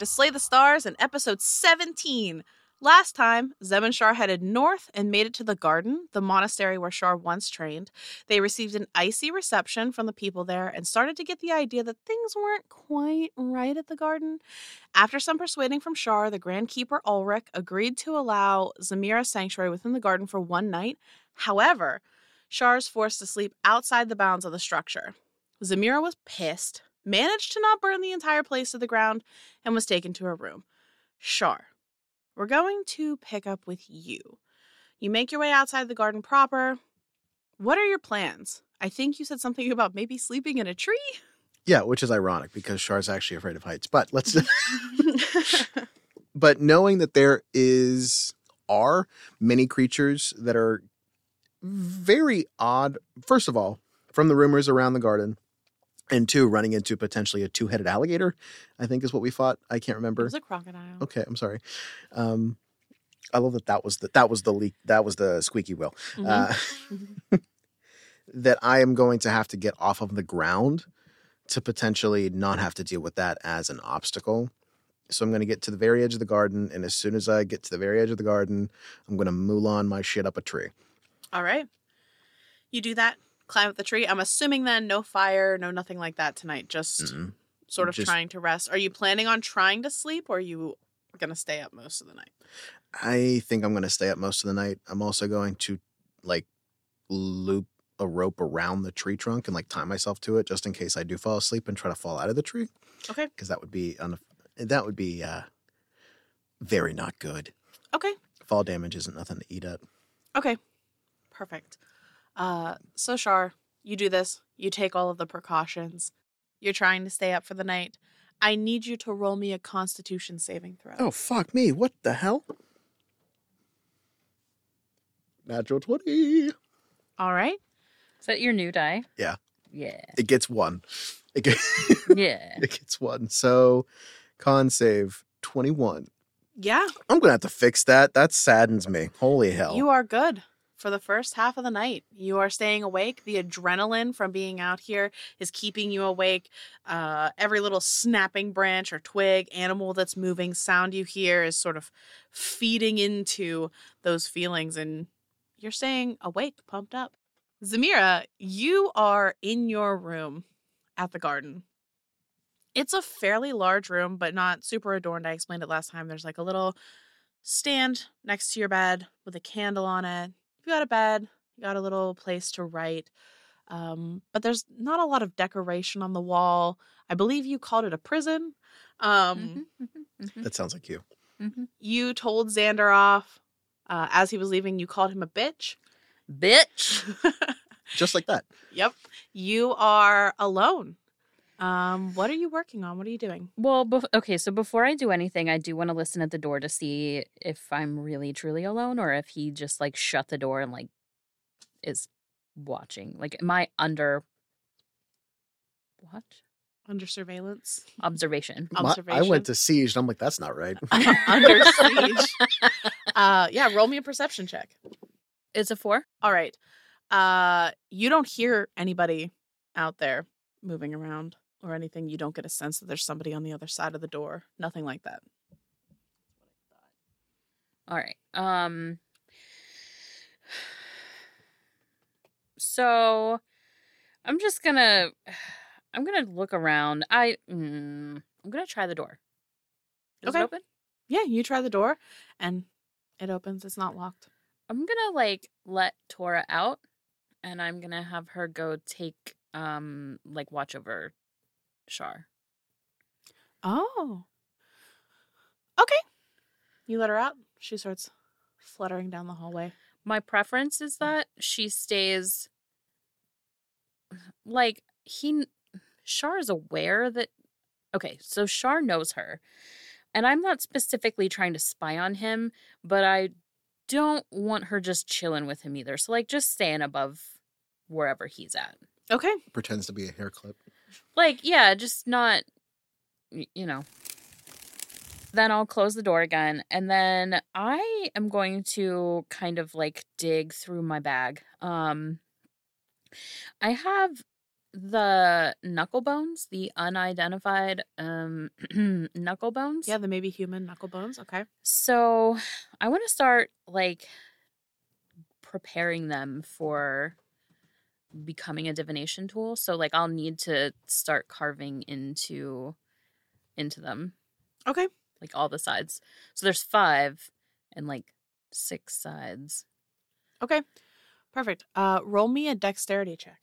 to Slay the Stars in episode 17. Last time, Zem and Shar headed north and made it to the Garden, the monastery where Shar once trained. They received an icy reception from the people there and started to get the idea that things weren't quite right at the Garden. After some persuading from Shar, the Grand Keeper Ulric agreed to allow Zemira's sanctuary within the Garden for one night. However, Shar's forced to sleep outside the bounds of the structure. Zemira was pissed, managed to not burn the entire place to the ground, and was taken to her room. Shar, we're going to pick up with you. You make your way outside the Garden proper. What are your plans? I think you said something about maybe sleeping in a tree? Yeah, which is ironic because Shar's actually afraid of heights. But let's... But knowing that there are many creatures that are very odd, first of all, from the rumors around the Garden, and two, running into potentially a two-headed alligator, I think is what we fought. I can't remember. It was a crocodile. Okay, I'm sorry. I love that was the leak. That was the squeaky wheel. Mm-hmm. That I am going to have to get off of the ground to potentially not have to deal with that as an obstacle. So I'm going to get to the very edge of the Garden, and as soon as I get to the very edge of the Garden, I'm going to Mulan my shit up a tree. All right. You do that. Climb up the tree. I'm assuming then no fire, no nothing like that tonight. Just sort of trying to rest. Are you planning on trying to sleep, or are you going to stay up most of the night? I think I'm going to stay up most of the night. I'm also going to loop a rope around the tree trunk and tie myself to it just in case I do fall asleep and try to fall out of the tree. Okay. Because that would be very not good. Okay. Fall damage isn't nothing to eat up. Okay. Perfect. So Shar, you do this. You take all of the precautions. You're trying to stay up for the night. I need you to roll me a Constitution saving throw. Oh, fuck me. What the hell? Natural 20. All right. Is that your new die? Yeah. Yeah. It gets one. It gets one. So con save 21. Yeah. I'm going to have to fix that. That saddens me. Holy hell. You are good. For the first half of the night, you are staying awake. The adrenaline from being out here is keeping you awake. Every little snapping branch or twig, animal that's moving, sound you hear is sort of feeding into those feelings. And you're staying awake, pumped up. Zemira, you are in your room at the Garden. It's a fairly large room, but not super adorned. I explained it last time. There's a little stand next to your bed with a candle on it. You got a bed, you got a little place to write, but there's not a lot of decoration on the wall. I believe you called it a prison. That sounds like you. Mm-hmm. You told Xander off as he was leaving. You called him a bitch. Bitch. Just like that. Yep. You are alone. What are you working on? What are you doing? Well, okay, so before I do anything, I do want to listen at the door to see if I'm really, truly alone or if he just, shut the door and, is watching. Am I under... What? Under surveillance? Observation. I went to siege, and I'm like, that's not right. Under siege. Yeah, roll me a perception check. It's a 4. All right. You don't hear anybody out there moving around. Or anything, you don't get a sense that there's somebody on the other side of the door. Nothing like that. All right. So I'm just gonna. I'm gonna look around. I'm gonna try the door. Is it open? Yeah, you try the door, and it opens. It's not locked. I'm gonna let Tora out, and I'm gonna have her go take watch over Shar. Oh. Okay. You let her out. She starts fluttering down the hallway. My preference is that she stays Shar is aware that so Shar knows her. And I'm not specifically trying to spy on him, but I don't want her just chilling with him either. So just staying above wherever he's at. Okay. Pretends to be a hair clip. Just not, Then I'll close the door again. And then I am going to kind of dig through my bag. I have the knuckle bones, the unidentified knuckle bones. Yeah, the maybe human knuckle bones. Okay. So I want to start like preparing them for becoming a divination tool. So like I'll need to start carving into them. Okay. Like all the sides. So there's 5 and like 6 sides. Okay. Perfect. Roll me a dexterity check.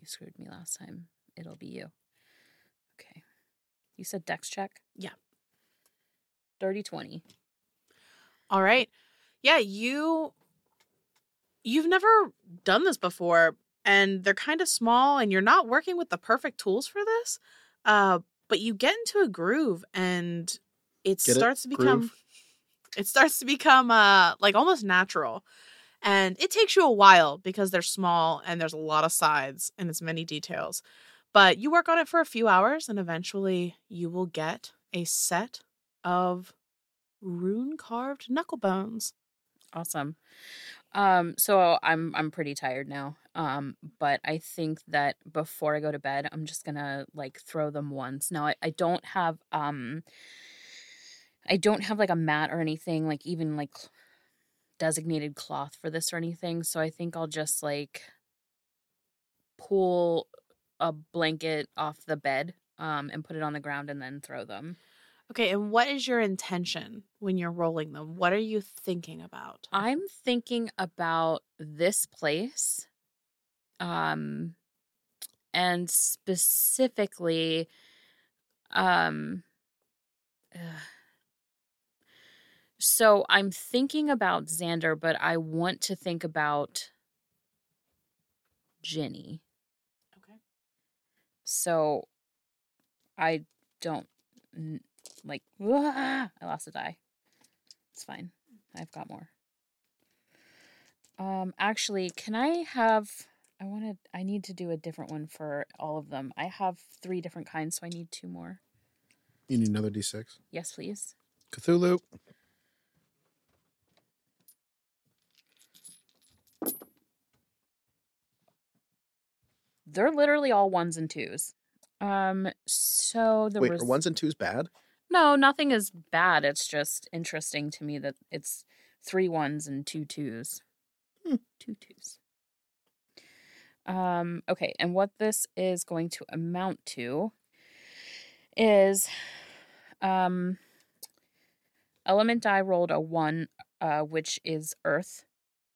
You screwed me last time. It'll be you. Okay. You said dex check? Yeah. Dirty 20. All right. Yeah, you've never done this before, and they're kind of small, and you're not working with the perfect tools for this, but you get into a groove, and it starts to become like almost natural. And it takes you a while because they're small and there's a lot of sides and it's many details. But you work on it for a few hours and eventually you will get a set of rune-carved knuckle bones. Awesome. So I'm pretty tired now. But I think that before I go to bed, I'm just going to like throw them once. Now I don't have like a mat or anything, like even like designated cloth for this or anything, so I think I'll just like pull a blanket off the bed and put it on the ground and then throw them. Okay, and what is your intention when you're rolling them? What are you thinking about? I'm thinking about this place, and specifically so I'm thinking about Xander, but I want to think about Jenny. Okay. So I don't, like, I lost a die. It's fine. I've got more. Actually, can I have, I need to do a different one for all of them. I have 3 different kinds, so I need 2 more. You need another D6? Yes, please. Cthulhu. They're literally all 1s and 2s. So there are 1s and 2s bad? No, nothing is bad. It's just interesting to me that it's 3 1s and 2 2s. 2 2s. Okay, and what this is going to amount to is element die rolled a 1, which is earth.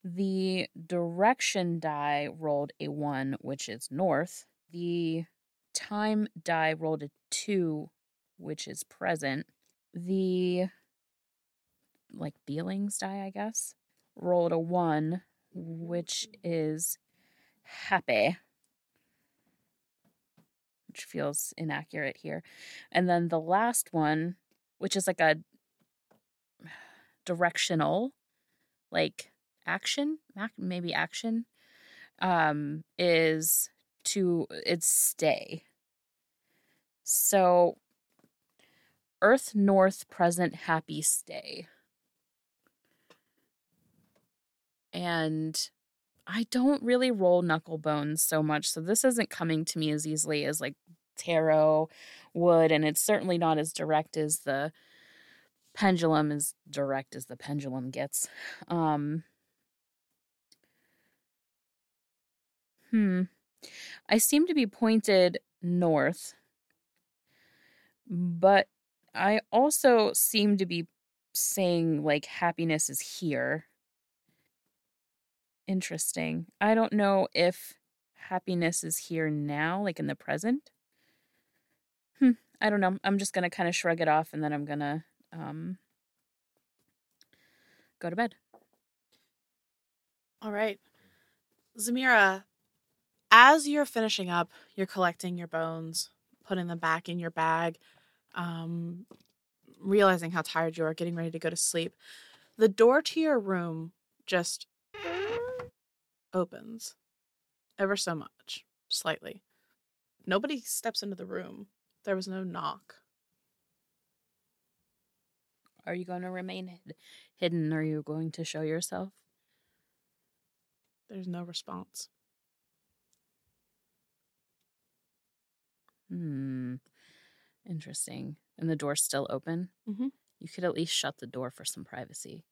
The direction die rolled a 1, which is north. The time die rolled a 2, which is present. The, like, feelings die, I guess, rolled a 1, which is happy, which feels inaccurate here. And then the last one, which is like a directional, like, action is to it's stay. So earth, north, present, happy, stay. And I don't really roll knuckle bones so much, so this isn't coming to me as easily as like tarot would, and it's certainly not as direct as the pendulum gets. I seem to be pointed north, but I also seem to be saying, like, happiness is here. Interesting. I don't know if happiness is here now, like in the present. I don't know. I'm just going to kind of shrug it off, and then I'm going to go to bed. All right. Zemira, as you're finishing up, you're collecting your bones, putting them back in your bag, realizing how tired you are, getting ready to go to sleep. The door to your room just opens ever so much, slightly. Nobody steps into the room. There was no knock. Are you going to remain hidden? Are you going to show yourself? There's no response. Interesting. And the door's still open? Mm-hmm. You could at least shut the door for some privacy.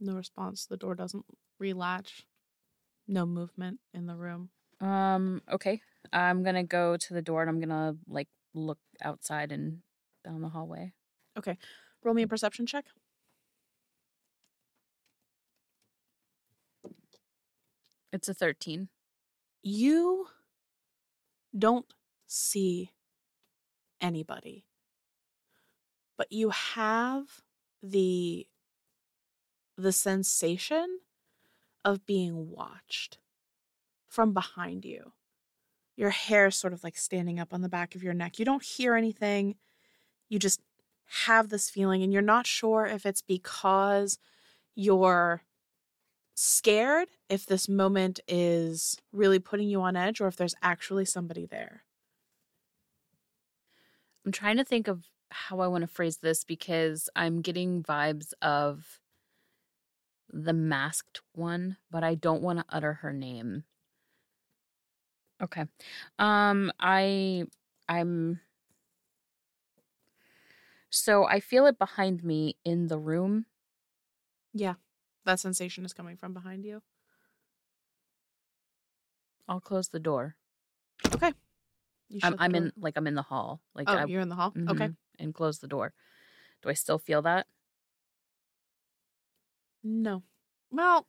No response. The door doesn't relatch. No movement in the room. Okay. I'm going to go to the door and I'm going to, look outside and down the hallway. Okay. Roll me a perception check. It's a 13. You don't see anybody, but you have the sensation of being watched from behind you. Your hair is sort of standing up on the back of your neck. You don't hear anything. You just have this feeling, and you're not sure if it's because you're scared, if this moment is really putting you on edge, or if there's actually somebody there. I'm trying to think of how I want to phrase this, because I'm getting vibes of the masked one, but I don't want to utter her name. Okay. So I feel it behind me in the room. Yeah. That sensation is coming from behind you. I'll close the door. Okay. I'm in the hall. You're in the hall? Mm-hmm, okay. And close the door. Do I still feel that? No. Well,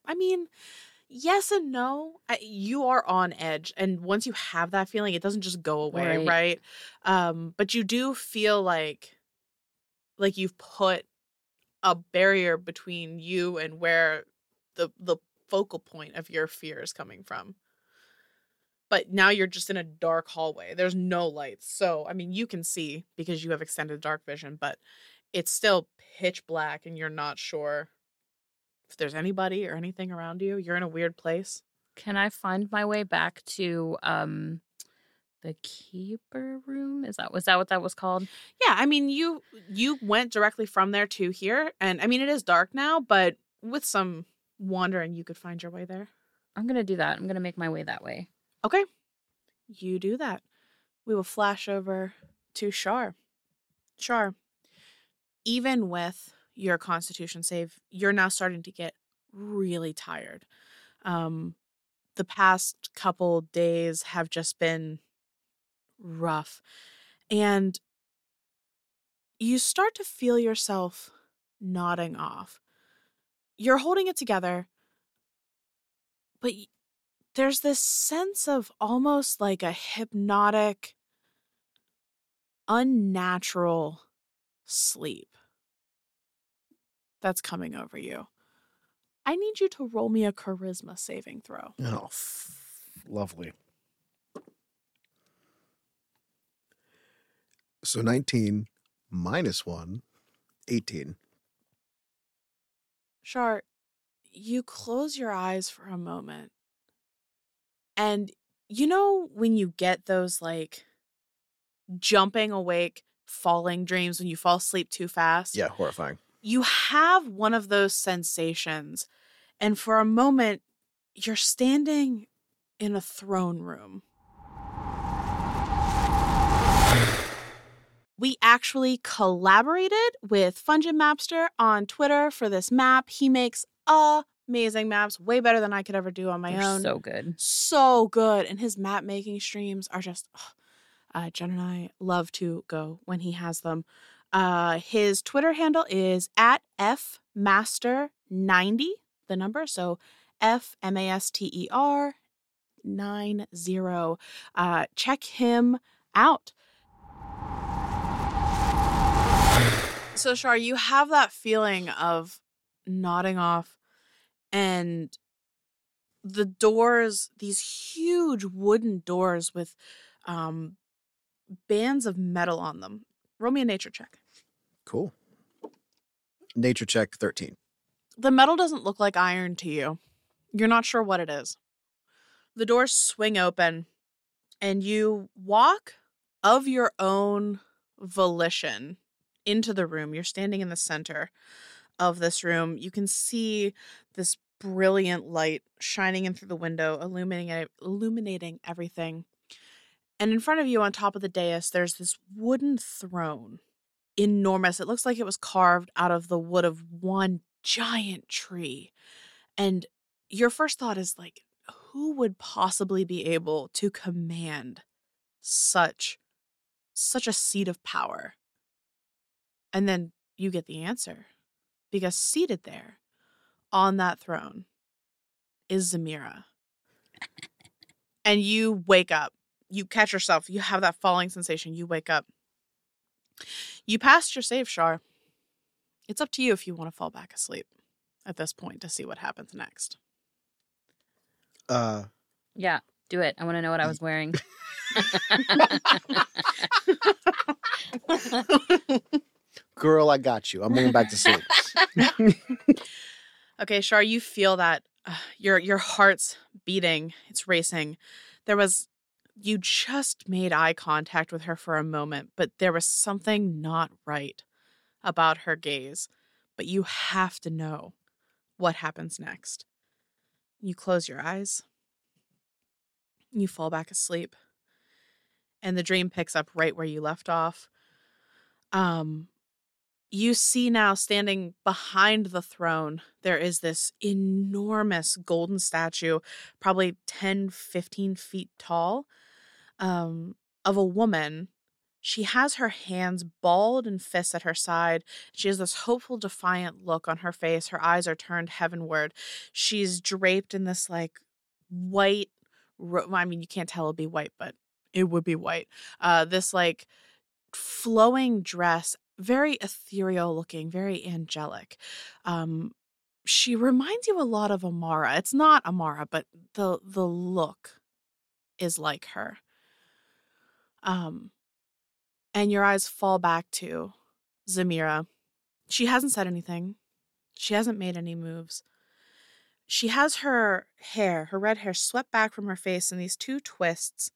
yes and no. You are on edge. And once you have that feeling, it doesn't just go away, right? But you do feel like you've put a barrier between you and where the focal point of your fear is coming from. But now you're just in a dark hallway. There's no lights. So, you can see because you have extended dark vision, but it's still pitch black and you're not sure if there's anybody or anything around you. You're in a weird place. Can I find my way back to the keeper room? Was that what that was called? Yeah, you went directly from there to here, and it is dark now, but with some wandering you could find your way there. I'm going to do that. I'm going to make my way that way. Okay. You do that. We will flash over to Shar. Shar, even with your constitution save, you're now starting to get really tired. The past couple days have just been rough. And you start to feel yourself nodding off. You're holding it together, but there's this sense of almost a hypnotic, unnatural sleep that's coming over you. I need you to roll me a charisma saving throw. Oh, lovely. So 19 minus 1, 18. Shar, you close your eyes for a moment. And when you get those jumping awake, falling dreams, when you fall asleep too fast? Yeah, horrifying. You have one of those sensations, and for a moment, you're standing in a throne room. We actually collaborated with Fungeon Master on Twitter for this map. He makes amazing maps, way better than I could ever do on my own. So good. So good. And his map making streams are just, Jen and I love to go when he has them. His Twitter handle is @fmaster90, the number. So FMASTER90. Check him out. So Shar, you have that feeling of nodding off, and the doors, these huge wooden doors with bands of metal on them. Roll me a nature check. Cool. Nature check 13. The metal doesn't look like iron to you. You're not sure what it is. The doors swing open and you walk of your own volition into the room. You're standing in the center of this room. You can see this brilliant light shining in through the window, illuminating everything. And in front of you on top of the dais, there's this wooden throne. Enormous. It looks like it was carved out of the wood of one giant tree. And your first thought is like, who would possibly be able to command such a seat of power? And then you get the answer. Because seated there on that throne is Zemira. And you wake up. You catch yourself. You have that falling sensation. You wake up. You passed your save, Shar. It's up to you if you want to fall back asleep at this point to see what happens next. Yeah, do it. I want to know what I was wearing. Girl, I got you. I'm going back to sleep. Okay, Shar, you feel that your heart's beating. It's racing. You just made eye contact with her for a moment, but there was something not right about her gaze. But you have to know what happens next. You close your eyes. You fall back asleep. And the dream picks up right where you left off. You see now, standing behind the throne, there is this enormous golden statue, probably 10, 15 feet tall, of a woman. She has her hands balled and fists at her side. She has this hopeful, defiant look on her face. Her eyes are turned heavenward. She's draped in this, like, white you can't tell it'd be white, but it would be white. This, like, flowing dress. Very ethereal looking, very angelic. She reminds you a lot of Amara. It's not Amara, but the look is like her. And your eyes fall back to Zemira. She hasn't said anything. She hasn't made any moves. She has her red hair swept back from her face in these two twists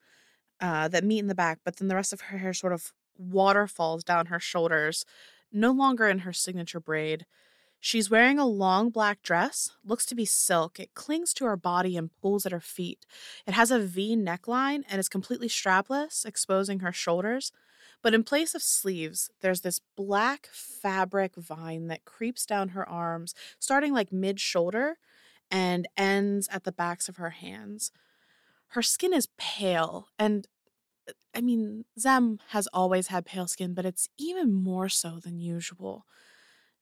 that meet in the back, but then the rest of her hair sort of waterfalls down her shoulders, no longer in her signature braid. She's wearing a long black dress, looks to be silk. It clings to her body and pulls at her feet. It has a V neckline and is completely strapless, exposing her shoulders. But in place of sleeves, there's this black fabric vine that creeps down her arms, starting like mid-shoulder and ends at the backs of her hands. Her skin is pale, and I mean, Zem has always had pale skin, but it's even more so than usual.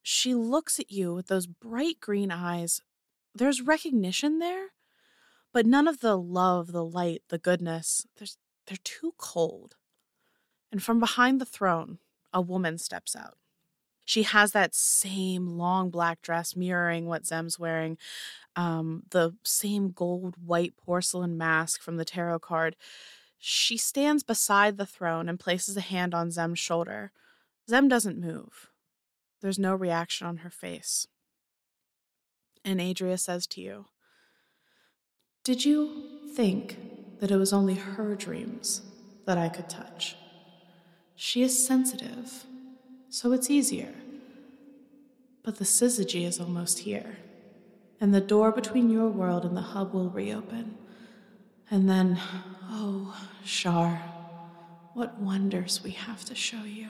She looks at you with those bright green eyes. There's recognition there, but none of the love, the light, the goodness. They're too cold. And from behind the throne, a woman steps out. She has that same long black dress mirroring what Zem's wearing, the same gold white porcelain mask from the tarot card. She stands beside the throne and places a hand on Zem's shoulder. Zem doesn't move. There's no reaction on her face. And Adria says to you, "Did you think that it was only her dreams that I could touch? She is sensitive, so it's easier. But the syzygy is almost here, and the door between your world and the hub will reopen. And then, oh, Shar, what wonders we have to show you."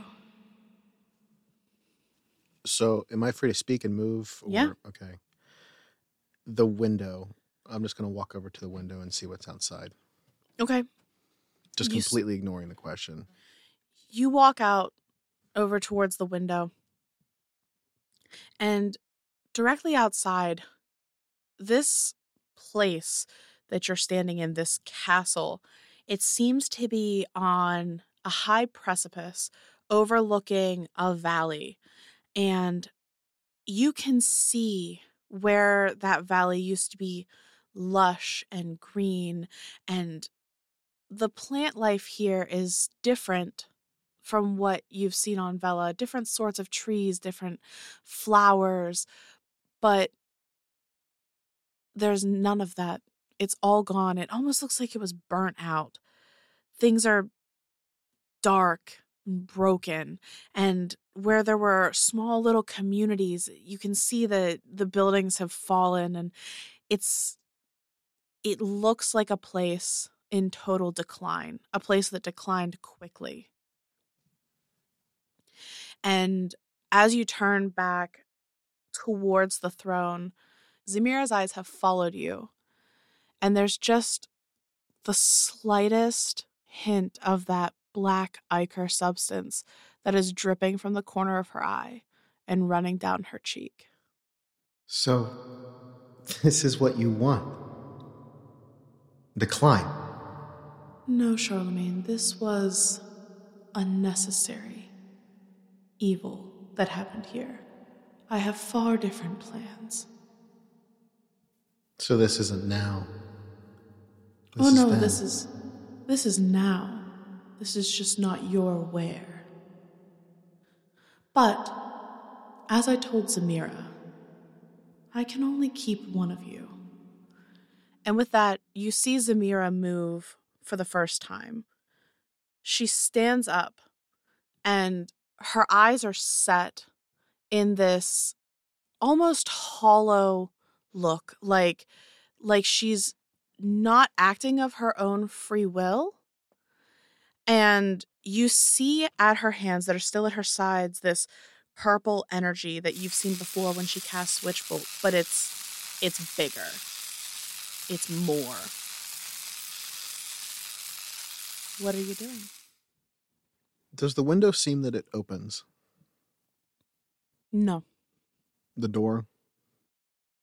So, am I free to speak and move? Or, yeah. Okay. The window. I'm just going to walk over to the window and see what's outside. Okay. Just completely ignoring the question. You walk out over towards the window. And directly outside, this place that you're standing in, this castle, it seems to be on a high precipice overlooking a valley. And you can see where that valley used to be lush and green. And the plant life here is different from what you've seen on Vela. Different sorts of trees, different flowers. But there's none of that. It's all gone. It almost looks like it was burnt out. Things are dark and broken. And where there were small little communities, you can see the buildings have fallen. And it looks like a place in total decline, a place that declined quickly. And as you turn back towards the throne, Zemira's eyes have followed you. And there's just the slightest hint of that black ichor substance that is dripping from the corner of her eye and running down her cheek. So, this is what you want. Decline. No, Charlemagne, this was unnecessary evil that happened here. I have far different plans. So this isn't now. This is now. This is just not your where. But, as I told Zemira, I can only keep one of you. And with that, you see Zemira move for the first time. She stands up, and her eyes are set in this almost hollow look, like she's not acting of her own free will. And you see at her hands that are still at her sides this purple energy that you've seen before when she casts Witchbolt, but it's bigger. It's more. What are you doing? Does the window seem that it opens? No. The door?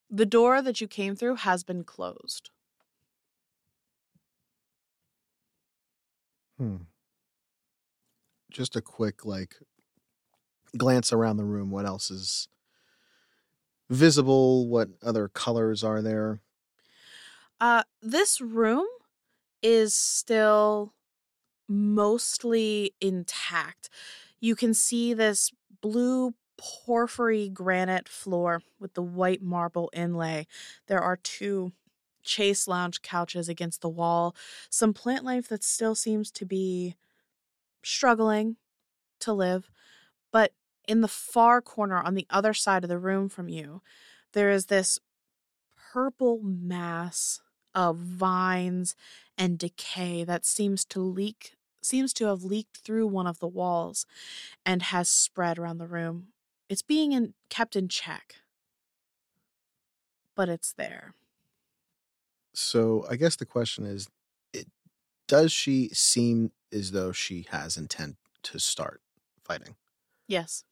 The door that you came through has been closed. Just a quick, glance around the room. What else is visible? What other colors are there? This room is still mostly intact. You can see this blue porphyry granite floor with the white marble inlay. There are two chaise lounge couches against the wall, some plant life that still seems to be struggling to live. But in the far corner on the other side of the room from you, there is this purple mass of vines and decay that seems to have leaked through one of the walls and has spread around the room. It's being kept in check, but it's there. So I guess the question is, does she seem as though she has intent to start fighting? Yes.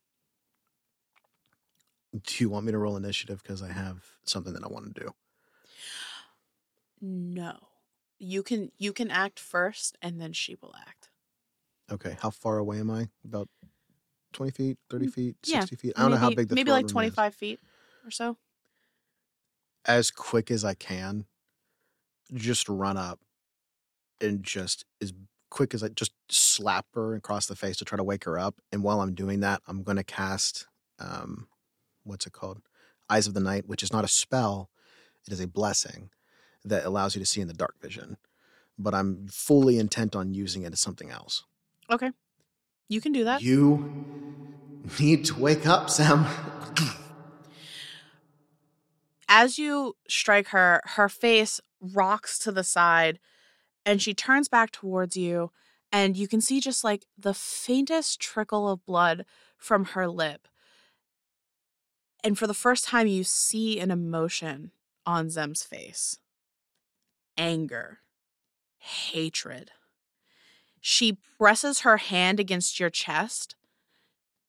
Do you want me to roll initiative because I have something that I want to do? No. You can act first and then she will act. Okay. How far away am I? About 20 feet, 30 feet, 60 feet? I don't know how big the maybe like 25 is. Feet or so. As quick as I can, just run up and just as quick as I just slap her across the face to try to wake her up. And while I'm doing that, I'm going to cast, what's it called? Eyes of the Night, which is not a spell. It is a blessing that allows you to see in the dark vision. But I'm fully intent on using it as something else. Okay. You can do that. You need to wake up, Sam. As you strike her, her face rocks to the side and she turns back towards you, and you can see just the faintest trickle of blood from her lip. And for the first time, you see an emotion on Zem's face. Anger. Hatred. She presses her hand against your chest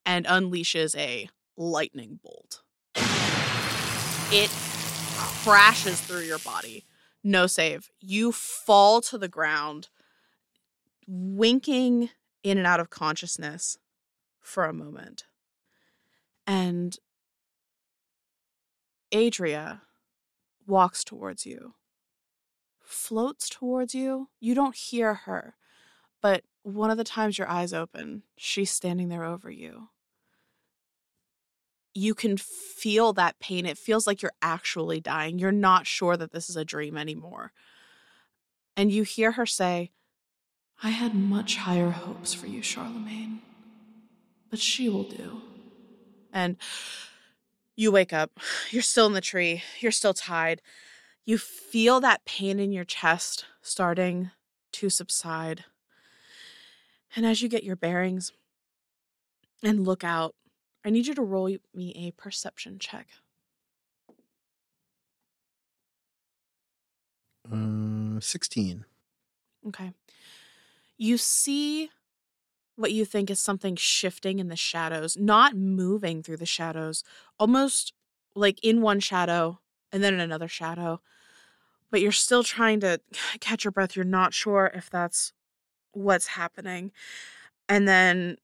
and unleashes a lightning bolt. It crashes through your body. No save. You fall to the ground, winking in and out of consciousness for a moment. And Adria walks towards you, floats towards you. You don't hear her, but one of the times your eyes open, she's standing there over you. You can feel that pain. It feels like you're actually dying. You're not sure that this is a dream anymore. And you hear her say, I had much higher hopes for you, Charlemagne, but she will do. And you wake up. You're still in the tree. You're still tied. You feel that pain in your chest starting to subside. And as you get your bearings and look out, I need you to roll me a perception check. $16. Okay. You see what you think is something shifting in the shadows, not moving through the shadows, almost like in one shadow and then in another shadow. But you're still trying to catch your breath. You're not sure if that's what's happening. And then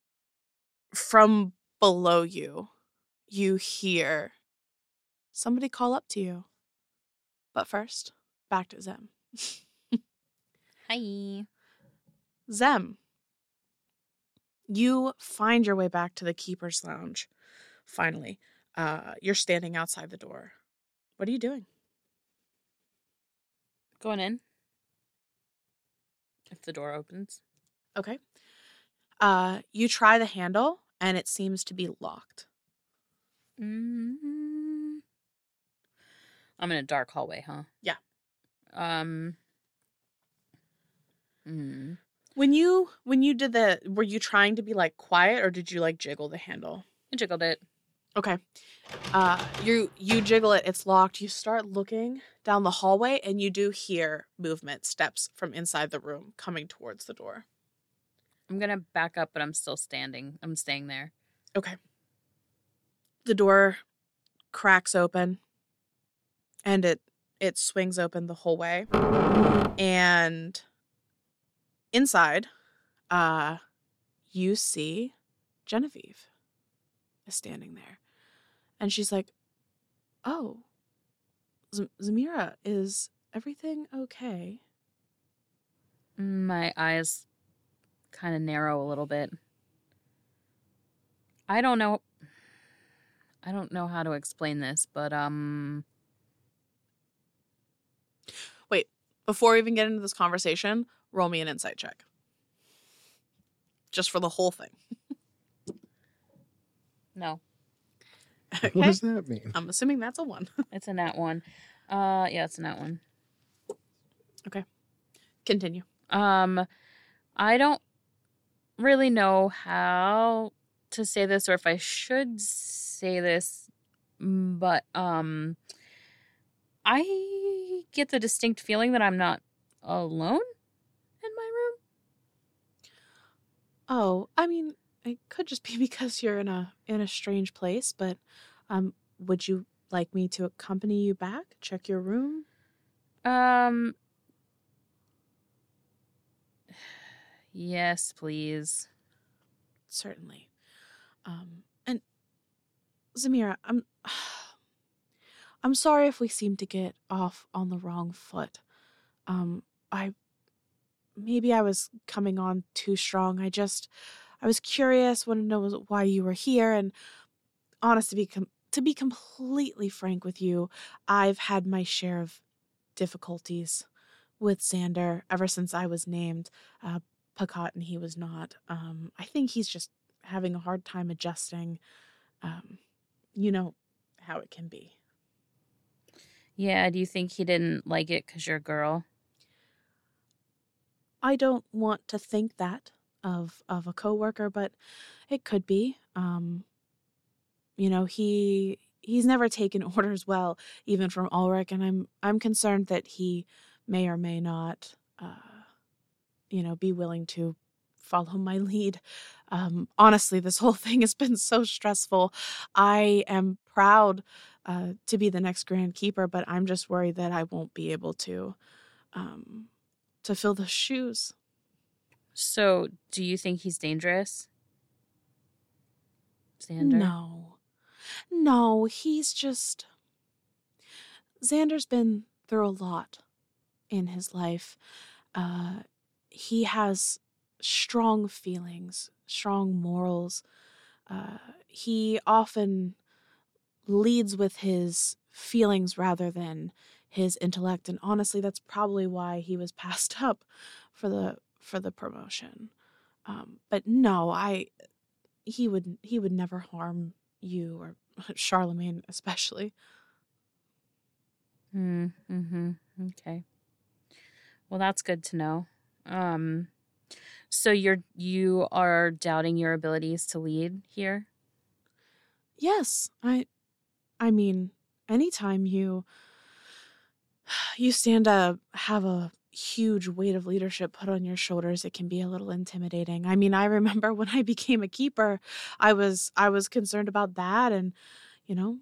from below you, you hear somebody call up to you. But first, back to Zem. Hi. Zem, you find your way back to the Keeper's Lounge. Finally, you're standing outside the door. What are you doing? Going in. If the door opens. Okay. You try the handle, and it seems to be locked. Mm-hmm. I'm in a dark hallway, huh? Yeah. When you did the, were you trying to be like quiet, or did you like jiggle the handle? I jiggled it. Okay. You jiggle it. It's locked. You start looking down the hallway, and you do hear movement, steps from inside the room coming towards the door. I'm going to back up, but I'm still standing. I'm staying there. Okay. The door cracks open, and it swings open the whole way. And inside, you see Genevieve is standing there. And she's like, oh, Zemira, is everything okay? My eyes kind of narrow a little bit. I don't know how to explain this, but wait, before we even get into this conversation, roll me an insight check. Just for the whole thing. No. Okay. What does that mean? I'm assuming that's a 1. It's a nat 1. Yeah, it's a nat 1. Okay. Continue. I don't really know how to say this or if I should say this, but I get the distinct feeling that I'm not alone in my room. Oh, I mean, it could just be because you're in a strange place, but would you like me to accompany you back? Check your room? Yes, please. Certainly. And Zemira, I'm sorry if we seem to get off on the wrong foot. Maybe I was coming on too strong. I was curious, wanted to know why you were here, and honest, to be completely frank with you, I've had my share of difficulties with Xander ever since I was named Pacot, and he was not. I think he's just having a hard time adjusting. You know how it can be. Yeah, do you think he didn't like it because you're a girl? I don't want to think that of a coworker, but it could be. You know, he's never taken orders well, even from Ulric, and I'm concerned that he may or may not, be willing to follow my lead. Honestly, this whole thing has been so stressful. I am proud to be the next Grand Keeper, but I'm just worried that I won't be able to fill those shoes. So, do you think he's dangerous, Xander? No, he's just... Xander's been through a lot in his life. He has strong feelings, strong morals. He often leads with his feelings rather than his intellect. And honestly, that's probably why he was passed up for the promotion. But no, he would never harm you, or Charlemagne especially. Okay. Well, that's good to know. So you are doubting your abilities to lead here? Yes. I mean, anytime you stand to have a huge weight of leadership put on your shoulders, it can be a little intimidating. I mean, I remember when I became a keeper, I was concerned about that, and you know,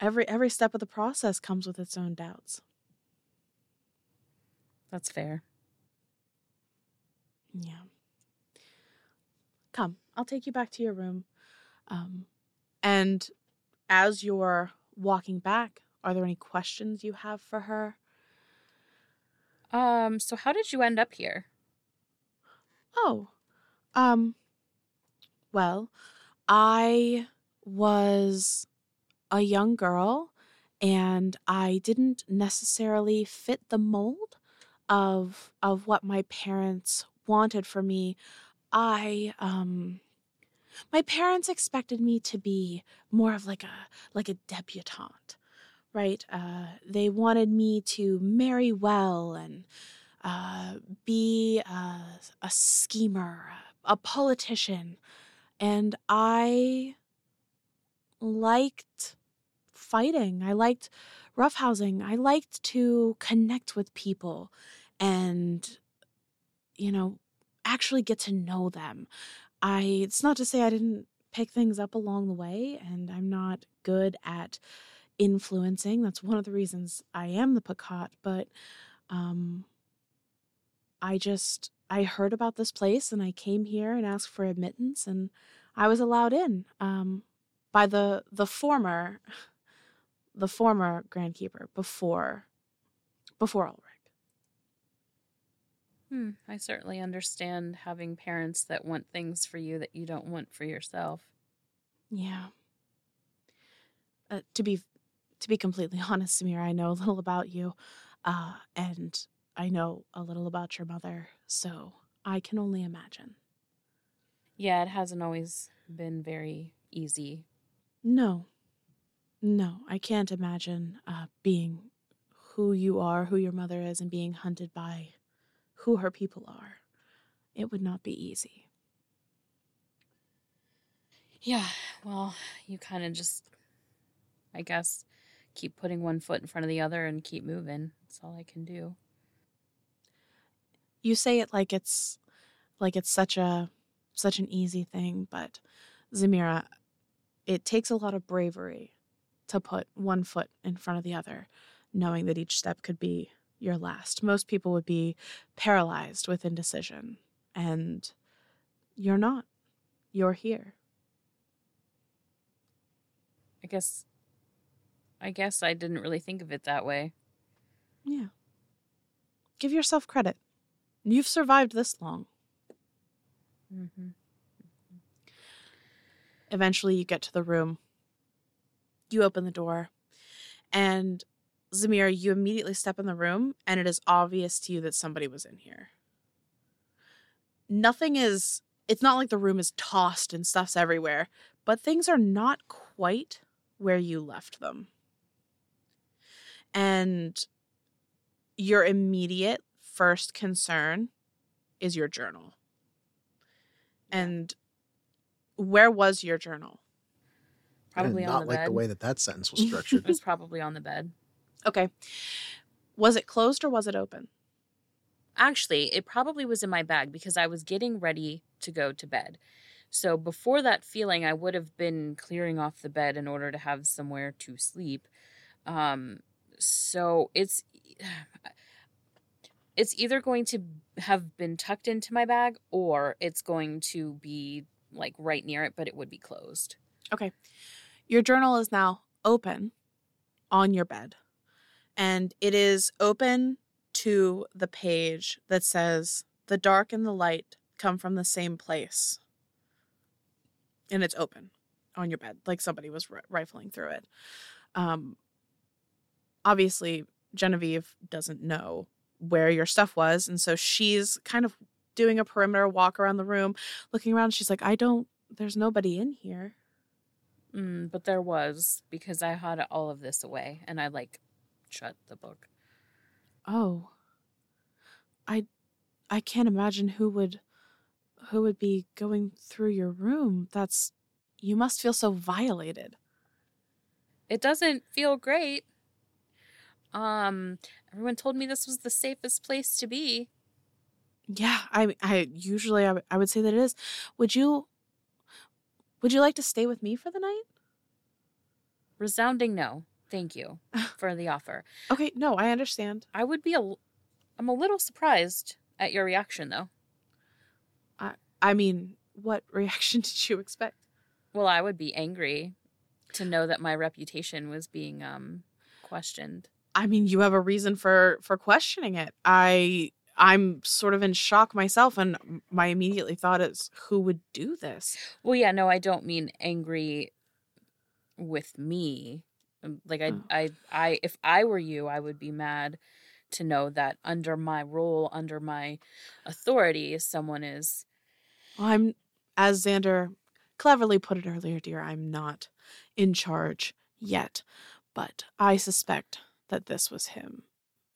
every step of the process comes with its own doubts. That's fair. Yeah. Come, I'll take you back to your room. And as you're walking back, are there any questions you have for her? So how did you end up here? Oh, well, I was a young girl and I didn't necessarily fit the mold of what my parents wanted for me. My parents expected me to be more of like a debutante. Right. They wanted me to marry well and be a schemer, a politician. And I liked fighting. I liked roughhousing. I liked to connect with people and, you know, actually get to know them. It's not to say I didn't pick things up along the way, and I'm not good at influencing. That's one of the reasons I am the Picot, but I heard about this place and I came here and asked for admittance and I was allowed in by the former Grand Keeper before Ulric. I certainly understand having parents that want things for you that you don't want for yourself. Yeah. To be completely honest, Zemira, I know a little about you, and I know a little about your mother, so I can only imagine. Yeah, it hasn't always been very easy. No, I can't imagine being who you are, who your mother is, and being hunted by who her people are. It would not be easy. Yeah, well, you kind of just, I guess, keep putting one foot in front of the other and keep moving. That's all I can do. You say it like it's such an easy thing, but Zemira, it takes a lot of bravery to put one foot in front of the other, knowing that each step could be your last. Most people would be paralyzed with indecision, and you're not. You're here. I guess I didn't really think of it that way. Yeah. Give yourself credit. You've survived this long. Mm-hmm. Eventually you get to the room. You open the door. And Zemira, you immediately step in the room, and it is obvious to you that somebody was in here. It's not like the room is tossed and stuff's everywhere, but things are not quite where you left them. And your immediate first concern is your journal. And where was your journal? Probably on the bed. I did not like the way that sentence was structured. It was probably on the bed. Okay. Was it closed or was it open? Actually, it probably was in my bag because I was getting ready to go to bed. So before that feeling, I would have been clearing off the bed in order to have somewhere to sleep. So it's either going to have been tucked into my bag or it's going to be like right near it, but it would be closed. Okay. Your journal is now open on your bed, and it is open to the page that says, "The dark and the light come from the same place." And it's open on your bed, like somebody was rifling through it. Obviously, Genevieve doesn't know where your stuff was, and so she's kind of doing a perimeter walk around the room, looking around. She's like, there's nobody in here. But there was, because I had all of this away, and I, shut the book. Oh. I I can't imagine who would be going through your room. You must feel so violated. It doesn't feel great. Everyone told me this was the safest place to be. Yeah, I would say that it is. Would you like to stay with me for the night? Resounding no. Thank you for the offer. Okay, no, I understand. I'm a little surprised at your reaction, though. I mean, what reaction did you expect? Well, I would be angry to know that my reputation was being questioned. I mean, you have a reason for questioning it. I'm sort of in shock myself, and my immediately thought is, who would do this? Well, yeah, no, I don't mean angry with me. Like, if I were you, I would be mad to know that under my role, under my authority, someone is... Well, as Xander cleverly put it earlier, dear, I'm not in charge yet, but I suspect that this was him,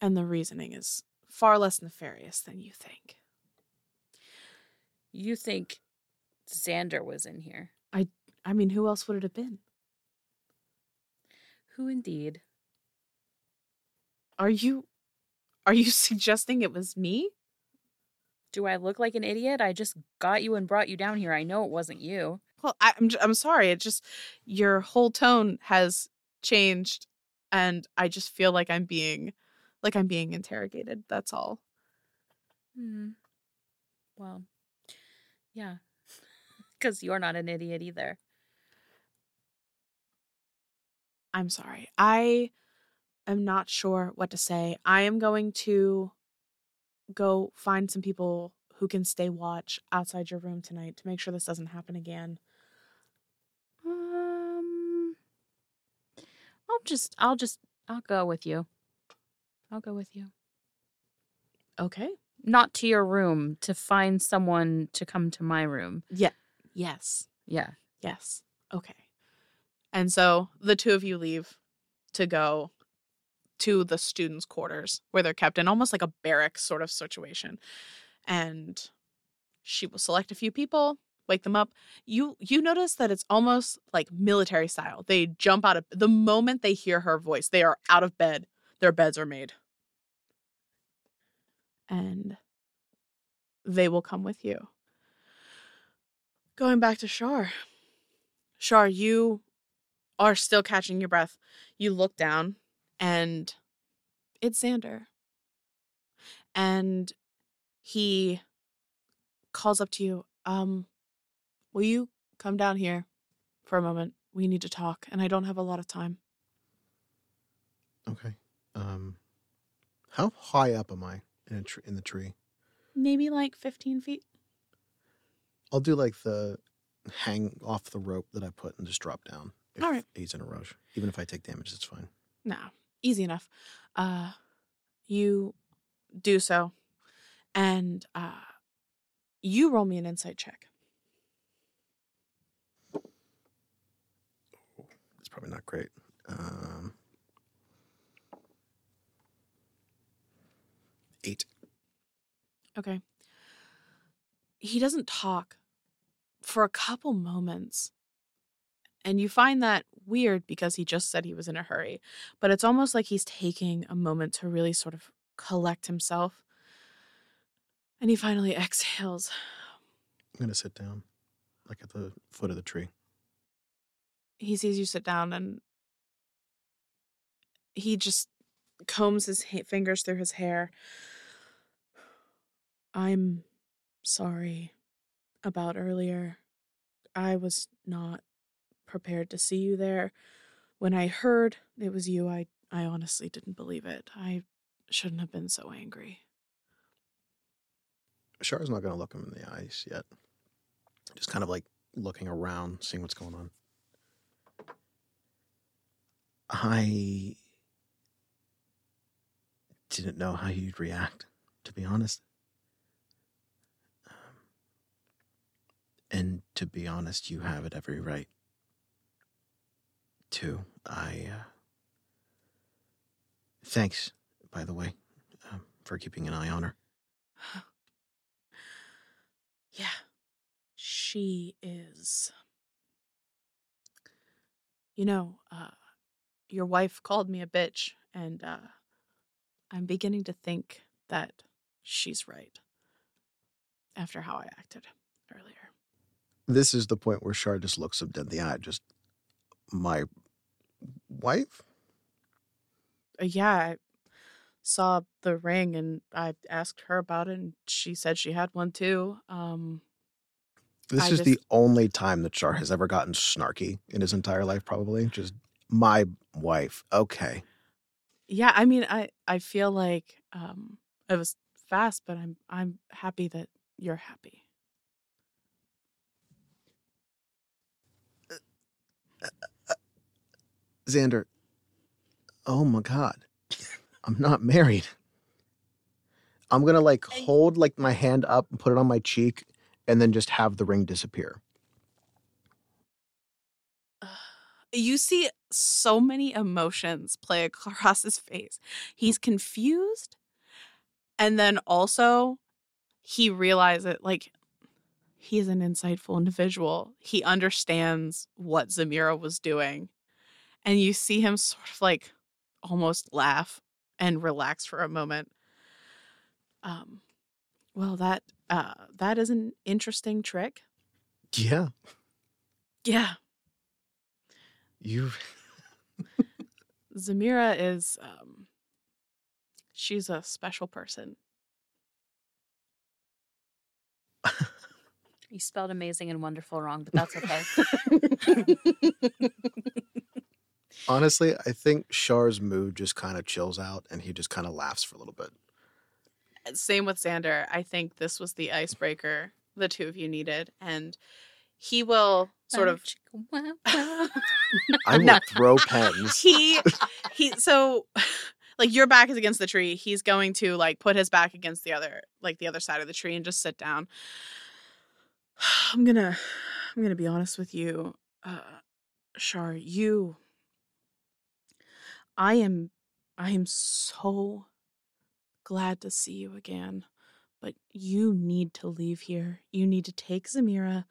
and the reasoning is far less nefarious than you think. You think Xander was in here? I mean, who else would it have been? Who indeed? Are you suggesting it was me? Do I look like an idiot? I just got you and brought you down here. I know it wasn't you. Well, I'm sorry. It just, your whole tone has changed, and I just feel like I'm being interrogated. That's all. Mm. Well, yeah, because you're not an idiot either. I'm sorry. I am not sure what to say. I am going to go find some people who can stay watch outside your room tonight to make sure this doesn't happen again. I'll go with you. Okay. Not to your room, to find someone to come to my room. Yeah. Yes. Yeah. Yes. Okay. And so the two of you leave to go to the students' quarters, where they're kept in almost like a barracks sort of situation. And she will select a few people, wake them up. You notice that it's almost like military style. They jump out of the moment they hear her voice. They are out of bed. Their beds are made. And they will come with you. Going back to Shar. Shar, you are still catching your breath. You look down, and it's Xander. And he calls up to you. Will you come down here for a moment? We need to talk, and I don't have a lot of time. Okay. How high up am I in the tree? Maybe like 15 feet. I'll do like the hang off the rope that I put and just drop down. All right. He's in a rush. Even if I take damage, it's fine. No, easy enough. You do so, and you roll me an insight check. It's probably not great. Eight. Okay. He doesn't talk for a couple moments. And you find that weird because he just said he was in a hurry. But it's almost like he's taking a moment to really sort of collect himself. And he finally exhales. I'm going to sit down, like at the foot of the tree. He sees you sit down, and he just combs his fingers through his hair. I'm sorry about earlier. I was not prepared to see you there. When I heard it was you, I honestly didn't believe it. I shouldn't have been so angry. Shar's not going to look him in the eyes yet. Just kind of like looking around, seeing what's going on. I didn't know how you'd react, to be honest. And to be honest, you have it every right. Too. Thanks, by the way, for keeping an eye on her. she is... You know, your wife called me a bitch, and I'm beginning to think that she's right after how I acted earlier. This is the point where Shar just looks him dead in the eye. Just, my wife? Yeah, I saw the ring, and I asked her about it, and she said she had one too. This is the only time that Shar has ever gotten snarky in his entire life, probably. Just, my wife. Okay. Yeah, I mean, I feel like it was fast, but I'm happy that you're happy. Xander, oh my God, I'm not married. I'm going to hold my hand up and put it on my cheek and then just have the ring disappear. You see so many emotions play across his face. He's confused. And then also he realizes, he's an insightful individual. He understands what Zemira was doing. And you see him sort of almost laugh and relax for a moment. Well, that is an interesting trick. Yeah. Yeah. You. Zemira is, she's a special person. You spelled amazing and wonderful wrong, but that's okay. Honestly, I think Shar's mood just kind of chills out and he just kind of laughs for a little bit. Same with Xander. I think this was the icebreaker the two of you needed. And he will sort of... I will throw pens. So... your back is against the tree. He's going to, put his back against the other side of the tree and just sit down. I'm gonna be honest with you, Shar. I am so glad to see you again, but you need to leave here. You need to take Zemira.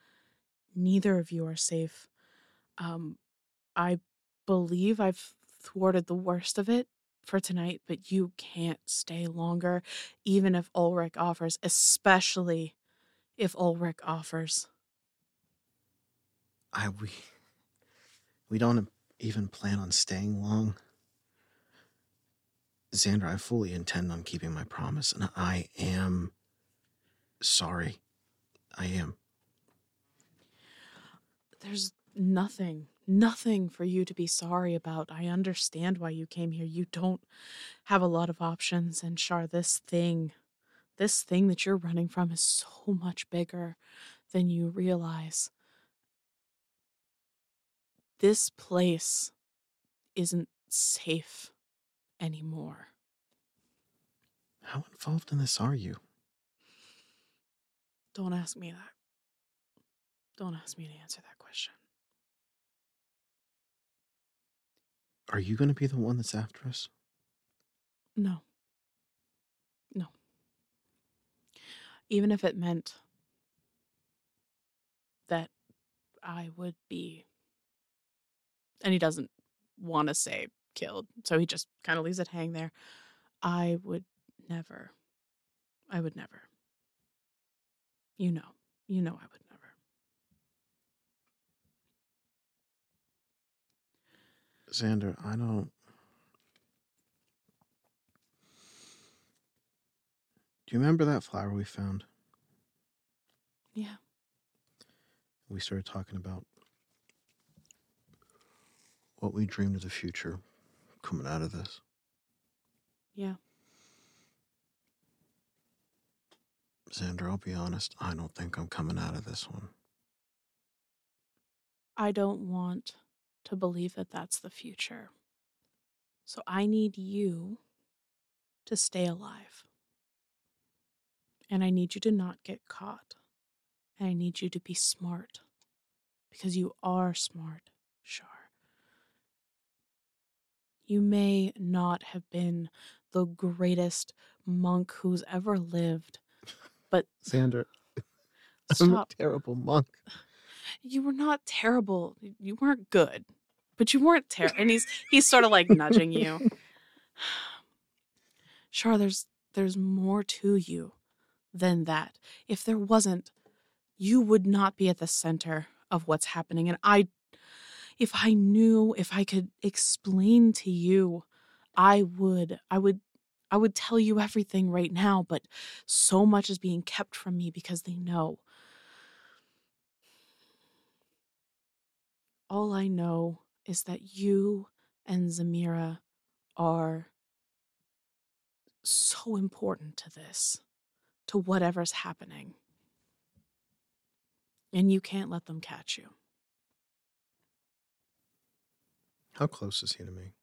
Neither of you are safe. I believe I've thwarted the worst of it for tonight, but you can't stay longer, even if Ulric offers, especially if Ulric offers. We don't even plan on staying long. Xander, I fully intend on keeping my promise, and I am sorry. I am. There's nothing for you to be sorry about. I understand why you came here. You don't have a lot of options. And Shar, this thing that you're running from is so much bigger than you realize. This place isn't safe anymore. How involved in this are you? Don't ask me that. Don't ask me to answer that question. Are you going to be the one that's after us? No. Even if it meant that I would be... And he doesn't want to say killed, so he just kind of leaves it hang there. I would never. You know I would never. Xander, Do you remember that flower we found? Yeah. We started talking about what we dreamed of the future coming out of this. Yeah. Xander, I'll be honest, I don't think I'm coming out of this one. I don't want to believe that that's the future. So I need you to stay alive. And I need you to not get caught. And I need you to be smart. Because you are smart, Shar. You may not have been the greatest monk who's ever lived, but... Xander. I'm a terrible monk. You were not terrible. You weren't good, but you weren't terrible. And he's sort of like nudging you. Shar, there's more to you than that. If there wasn't, you would not be at the center of what's happening. And if I could explain to you, I would tell you everything right now, but so much is being kept from me because they know. All I know is that you and Zemira are so important to this, to whatever's happening. And you can't let them catch you. How close is he to me?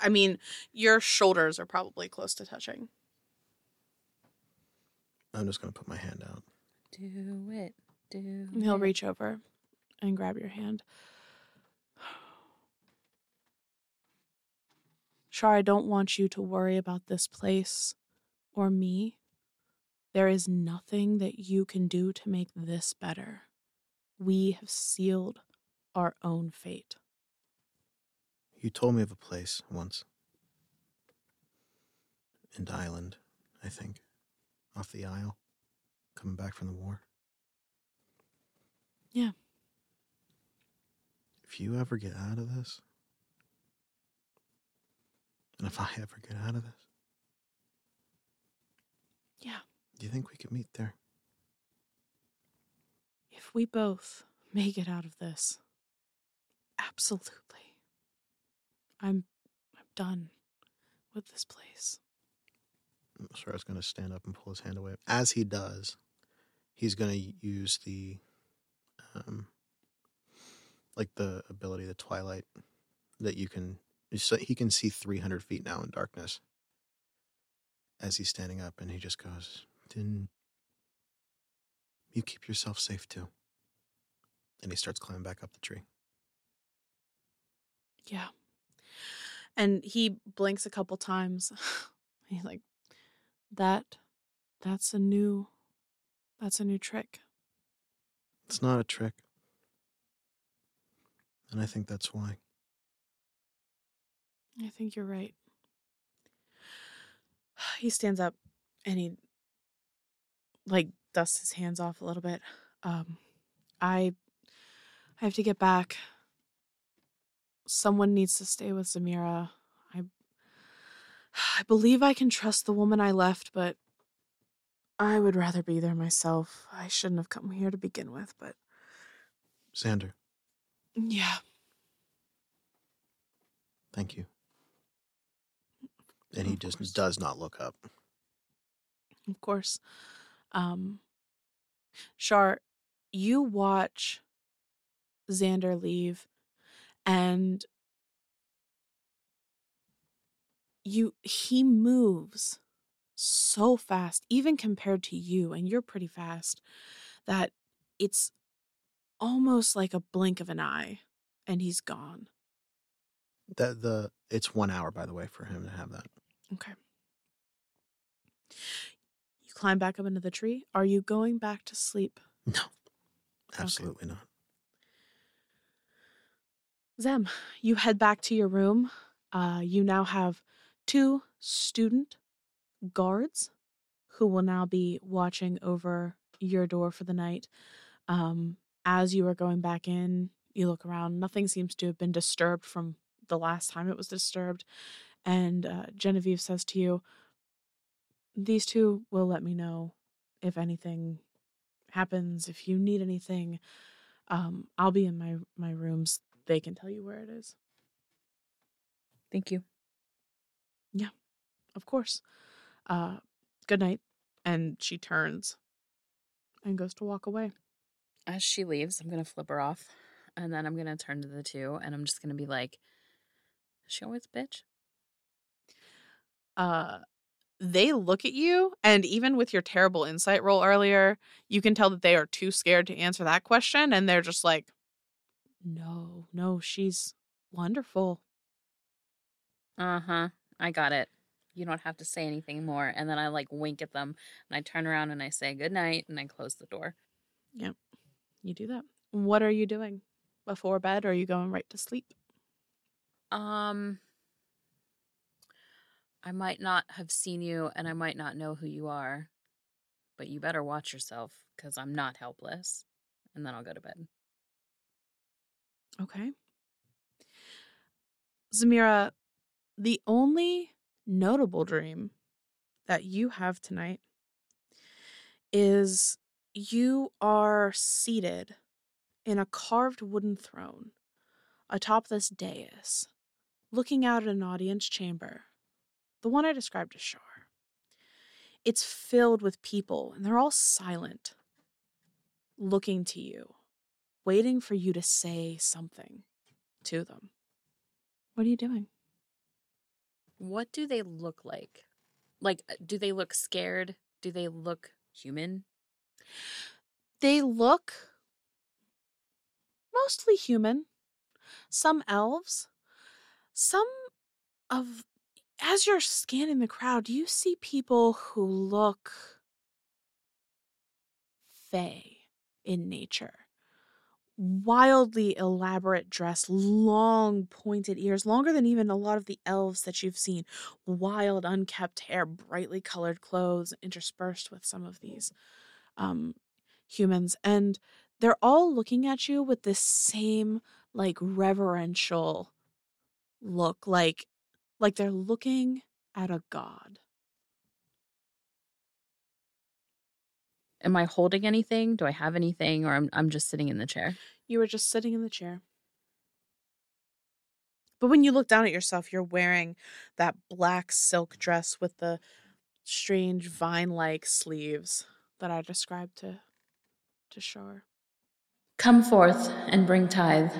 I mean, your shoulders are probably close to touching. I'm just going to put my hand out. Do it. And he'll reach over and grab your hand. Shar, I don't want you to worry about this place or me. There is nothing that you can do to make this better. We have sealed our own fate. You told me of a place once. An island, I think. Off the Isle. Coming back from the war. Yeah. If you ever get out of this, and if I ever get out of this, yeah. Do you think we could meet there? If we both make it out of this, absolutely. I'm done with this place. I'm sorry, I was going to stand up and pull his hand away. As he does, he's going to use the, like the ability, the Twilight, that you can, so he can see 300 feet now in darkness. As he's standing up, and he just goes, "Then you keep yourself safe too." And he starts climbing back up the tree. Yeah. And he blinks a couple times. He's like, that's a new trick. It's not a trick. And I think that's why. I think you're right. He stands up and he, like, dusts his hands off a little bit. I have to get back. Someone needs to stay with Zemira. I believe I can trust the woman I left, but I would rather be there myself. I shouldn't have come here to begin with, but... Xander. Yeah. Thank you. And he just does not look up. Of course. Shar, you watch Xander leave. And he moves so fast, even compared to you, and you're pretty fast, that it's almost like a blink of an eye, and he's gone. It's 1 hour, by the way, for him to have that. Okay. You climb back up into the tree. Are you going back to sleep? No, absolutely not. Zem, you head back to your room. You now have 2 student guards who will now be watching over your door for the night. As you are going back in, you look around. Nothing seems to have been disturbed from the last time it was disturbed. And Genevieve says to you, these 2 will let me know if anything happens, if you need anything. I'll be in my rooms. They can tell you where it is. Thank you. Yeah, of course. Good night. And she turns and goes to walk away. As she leaves, I'm going to flip her off. And then I'm going to turn to the 2. And I'm just going to be like, is she always a bitch? They look at you. And even with your terrible insight roll earlier, you can tell that they are too scared to answer that question. And they're just like, No, she's wonderful. Uh-huh. I got it. You don't have to say anything more. And then I, like, wink at them, and I turn around and I say good night, and I close the door. Yep. You do that. What are you doing before bed? Or are you going right to sleep? I might not have seen you and I might not know who you are, but you better watch yourself because I'm not helpless. And then I'll go to bed. Okay. Zemira, the only notable dream that you have tonight is you are seated in a carved wooden throne atop this dais, looking out at an audience chamber, the one I described as Shar. It's filled with people, and they're all silent, looking to you, waiting for you to say something to them. What are you doing? What do they look like? Like, do they look scared? Do they look human? They look mostly human. Some elves. Some of... As you're scanning the crowd, you see people who look fey in nature. Wildly elaborate dress, long pointed ears, longer than even a lot of the elves that you've seen. Wild, unkept hair, brightly colored clothes interspersed with some of these humans. And they're all looking at you with this same, like, reverential look, like they're looking at a god. Am I holding anything? Do I have anything? Or I'm just sitting in the chair? You were just sitting in the chair. But when you look down at yourself, you're wearing that black silk dress with the strange vine-like sleeves that I described to Shar. Come forth and bring tithe.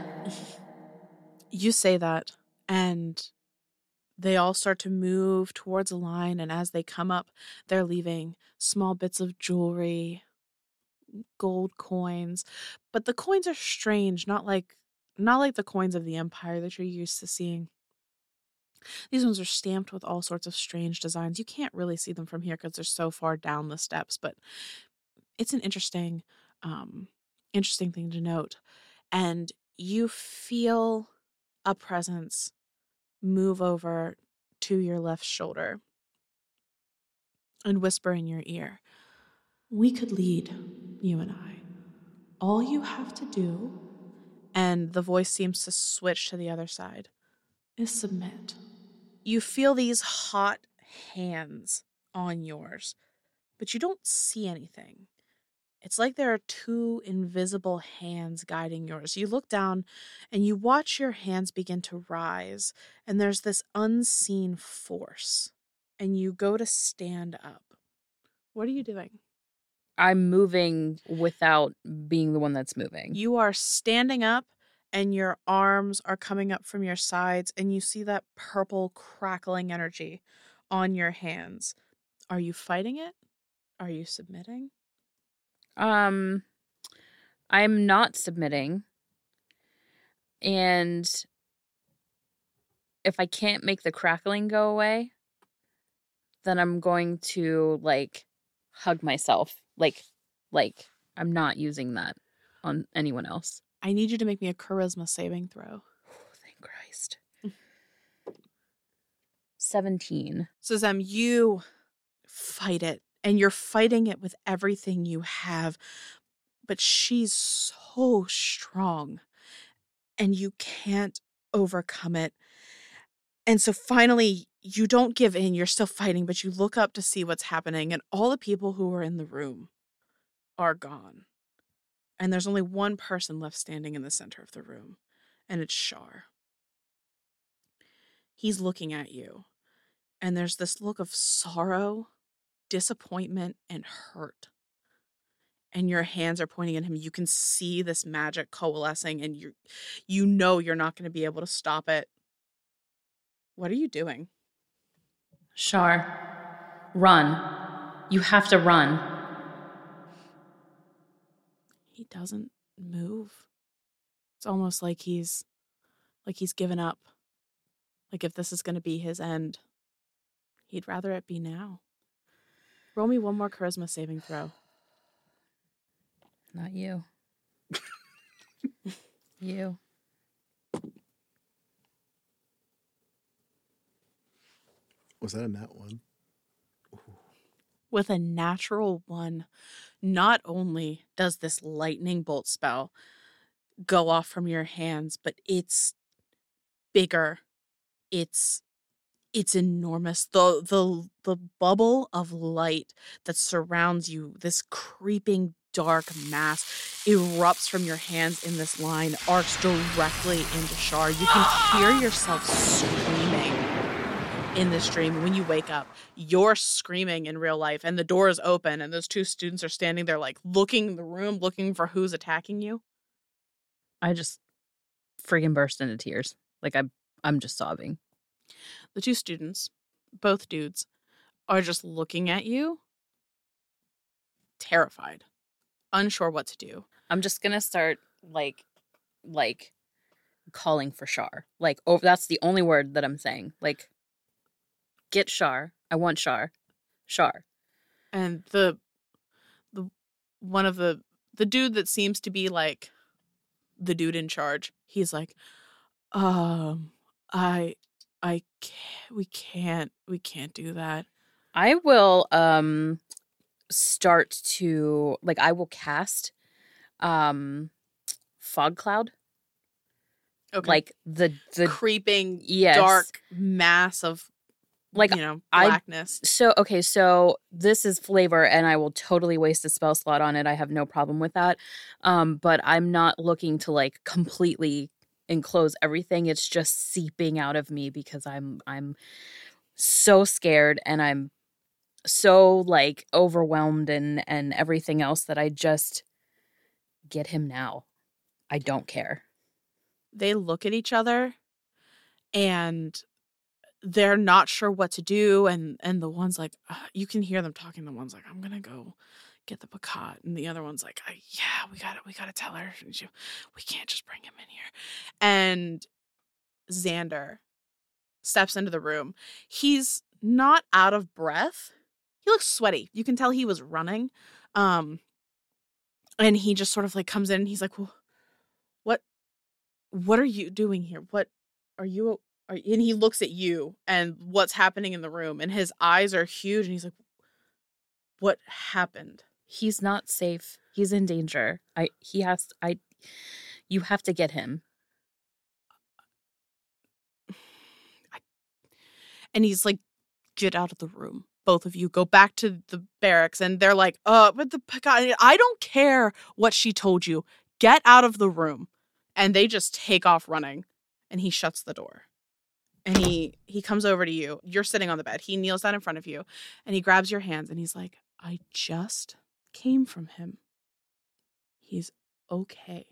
You say that, and... they all start to move towards a line, and as they come up, they're leaving small bits of jewelry, gold coins. But the coins are strange, not like the coins of the Empire that you're used to seeing. These ones are stamped with all sorts of strange designs. You can't really see them from here because they're so far down the steps, but it's an interesting thing to note. And you feel a presence move over to your left shoulder and whisper in your ear, "We could lead, you and I. All you have to do," and the voice seems to switch to the other side, "is submit." You feel these hot hands on yours, but you don't see anything. It's like there are two invisible hands guiding yours. You look down and you watch your hands begin to rise, and there's this unseen force, and you go to stand up. What are you doing? I'm moving without being the one that's moving. You are standing up, and your arms are coming up from your sides, and you see that purple crackling energy on your hands. Are you fighting it? Are you submitting? I'm not submitting, and if I can't make the crackling go away, then I'm going to, hug myself. Like, I'm not using that on anyone else. I need you to make me a charisma saving throw. Oh, thank Christ. 17. So, Zem, you fight it. And you're fighting it with everything you have. But she's so strong. And you can't overcome it. And so finally, you don't give in. You're still fighting. But you look up to see what's happening. And all the people who are in the room are gone. And there's only one person left standing in the center of the room. And it's Shar. He's looking at you. And there's this look of sorrow, disappointment, and hurt, and your hands are pointing at him. You can see this magic coalescing, and you know you're not going to be able to stop it. What are you doing? Shar, run. You have to run. He doesn't move. It's almost like he's given up. Like if this is going to be his end, he'd rather it be now. Roll me one more charisma saving throw. Not you. You. Was that a nat one? Ooh. With a natural one, not only does this lightning bolt spell go off from your hands, but it's bigger. It's enormous. The bubble of light that surrounds you, this creeping dark mass, erupts from your hands in this line, arcs directly into Shar. You can hear yourself screaming in this dream. When you wake up, you're screaming in real life, and the door is open, and those two students are standing there, like, looking in the room, looking for who's attacking you. I just friggin' burst into tears. Like, I'm just sobbing. The two students, both dudes, are just looking at you, terrified, unsure what to do. I'm just gonna start like calling for Shar. Like, oh, that's the only word that I'm saying. Like, get Shar. I want Shar. Shar. And the one of the dude that seems to be like the dude in charge, he's like, I can't, we can't do that. I will start to, like, I will cast fog cloud. Okay. Like the creeping, yes, dark mass of, like, you know, blackness. So this is flavor, and I will totally waste a spell slot on it. I have no problem with that. But I'm not looking to, like, completely enclose everything. It's just seeping out of me because I'm so scared, and I'm so, like, overwhelmed and everything else that I just get him now. I don't care. They look at each other and they're not sure what to do, and the one's like, you can hear them talking. The one's like, I'm gonna go get the Bacot, and the other one's like, yeah, we gotta tell her. We can't just bring him in here. And Xander steps into the room. He's not out of breath. He looks sweaty. You can tell he was running. And he just sort of, like, comes in, and he's like, well, what are you doing here? And he looks at you and what's happening in the room, and his eyes are huge, and he's like, what happened? He's not safe. He's in danger. You have to get him. And he's like, get out of the room. Both of you go back to the barracks, and they're like, but the Pekka, I don't care what she told you. Get out of the room. And they just take off running, and he shuts the door. And he comes over to you. You're sitting on the bed. He kneels down in front of you, and he grabs your hands, and he's like, I just came from him. He's okay.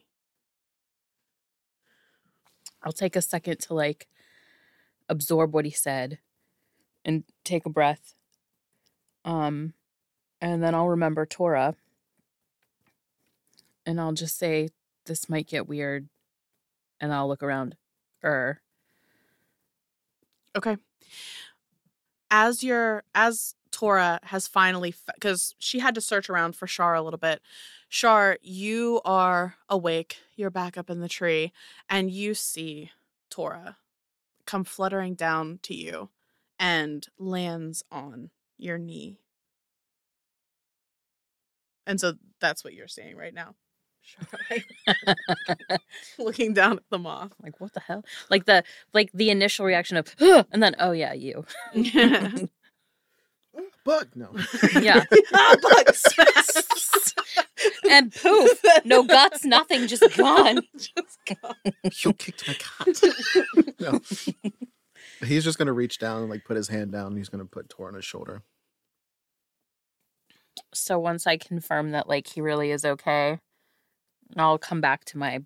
I'll take a second to, like, absorb what he said and take a breath. And then I'll remember Tora, and I'll just say, this might get weird, and I'll look around. Okay. As Tora has finally, because she had to search around for Shar a little bit. Shar, you are awake. You're back up in the tree, and you see Tora come fluttering down to you and lands on your knee. And so that's what you're seeing right now. Shar, looking down at the moth, like, what the hell? Like the initial reaction of, and then, oh yeah, you. Bug, no. Yeah. Bug. And poof, no guts, nothing, just gone. You kicked my cat. No. He's just gonna reach down and, like, put his hand down, and he's gonna put Tor on his shoulder. So once I confirm that, like, he really is okay, I'll come back to my.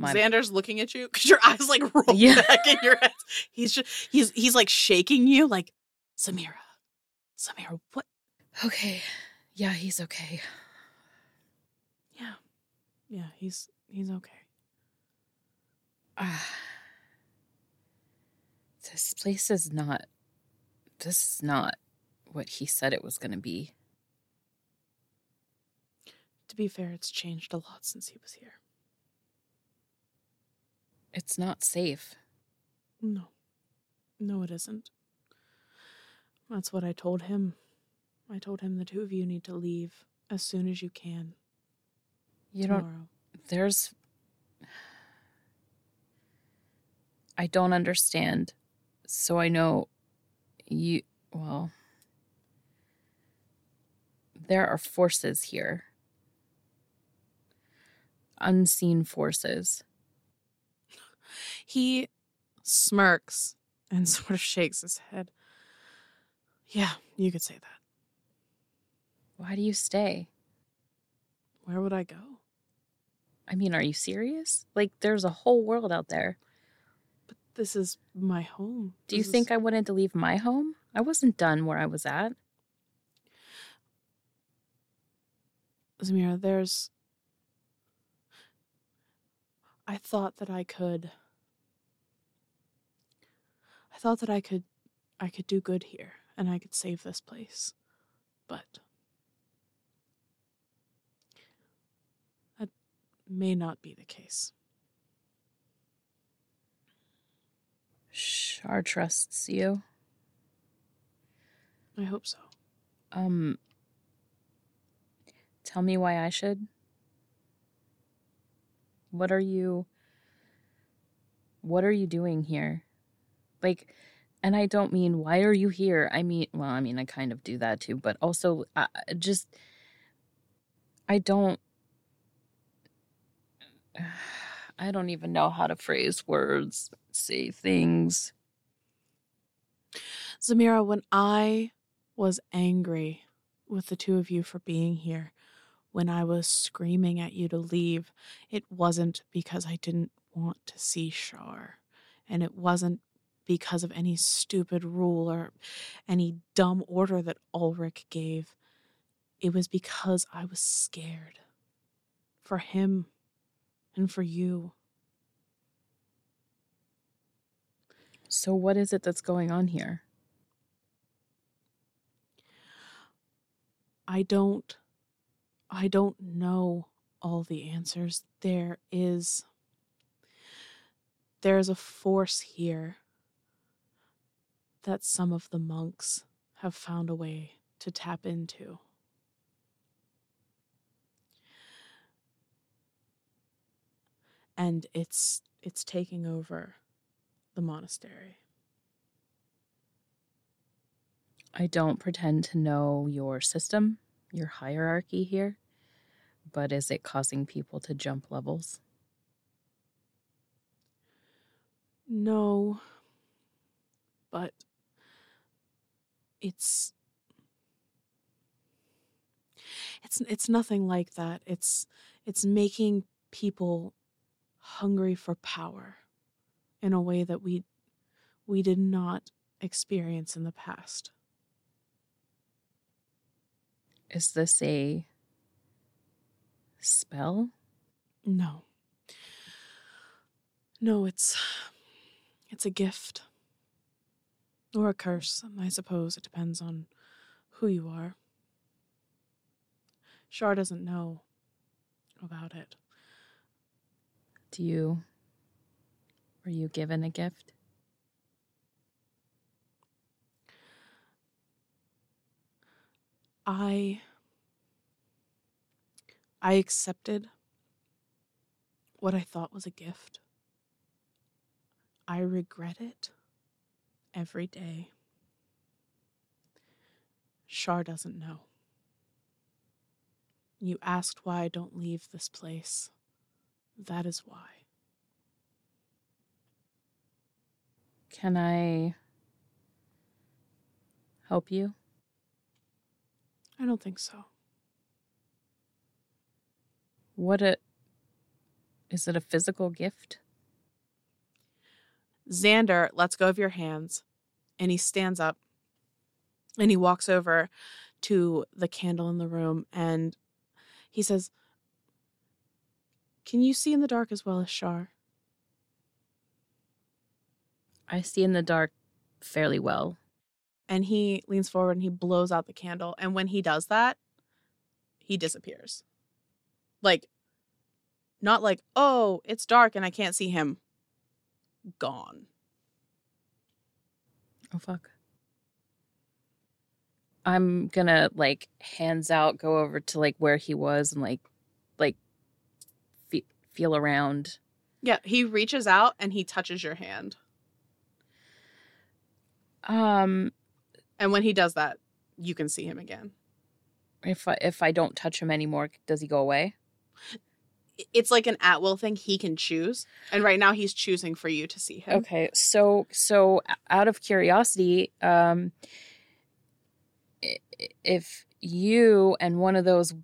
Xander's looking at you because your eyes, like, roll back in your head. He's just he's like shaking you, like, Zemira, what? Okay, yeah, he's okay. Yeah, he's okay. This place is not. This is not what he said it was going to be. To be fair, it's changed a lot since he was here. It's not safe. No. No, it isn't. That's what I told him. I told him the two of you need to leave as soon as you can. You don't... Tomorrow. There's... I don't understand. So I know you... Well... There are forces here. Unseen forces. He smirks and sort of shakes his head. Yeah, you could say that. Why do you stay? Where would I go? I mean, are you serious? Like, there's a whole world out there. But this is my home. Do you think I wanted to leave my home? I wasn't done where I was at. Zemira, there's... I thought that I could do good here, and I could save this place. But... that may not be the case. Shar trusts you. I hope so. Tell me why I should. What are you doing here? Like, and I don't mean, why are you here? I mean, well, I mean, I kind of do that too, but also I don't even know how to phrase words, say things. Zemira, when I was angry with the two of you for being here, when I was screaming at you to leave, it wasn't because I didn't want to see Shar. And it wasn't because of any stupid rule or any dumb order that Ulric gave. It was because I was scared. For him. And for you. So what is it that's going on here? I don't know all the answers. There is a force here that some of the monks have found a way to tap into. And it's taking over the monastery. I don't pretend to know your system, your hierarchy here, but is it causing people to jump levels? No, but it's nothing like that. It's making people hungry for power in a way that we did not experience in the past. Is this a spell? No. No, it's a gift. Or a curse, I suppose. It depends on who you are. Shar doesn't know about it. Were you given a gift? I accepted what I thought was a gift. I regret it every day. Shar doesn't know. You asked why I don't leave this place. That is why. Can I help you? I don't think so. Is it a physical gift? Xander lets go of your hands, and he stands up, and he walks over to the candle in the room, and he says, "Can you see in the dark as well as Shar?" I see in the dark fairly well. And he leans forward and he blows out the candle. And when he does that, he disappears. Like, not like, oh, it's dark and I can't see him. Gone. Oh, fuck. I'm gonna, like, hands out, go over to, like, where he was and, like, feel around. Yeah, he reaches out and he touches your hand. And when he does that, you can see him again. If I don't touch him anymore, does he go away? It's like an at-will thing. He can choose. And right now he's choosing for you to see him. Okay. So out of curiosity, if you and one of those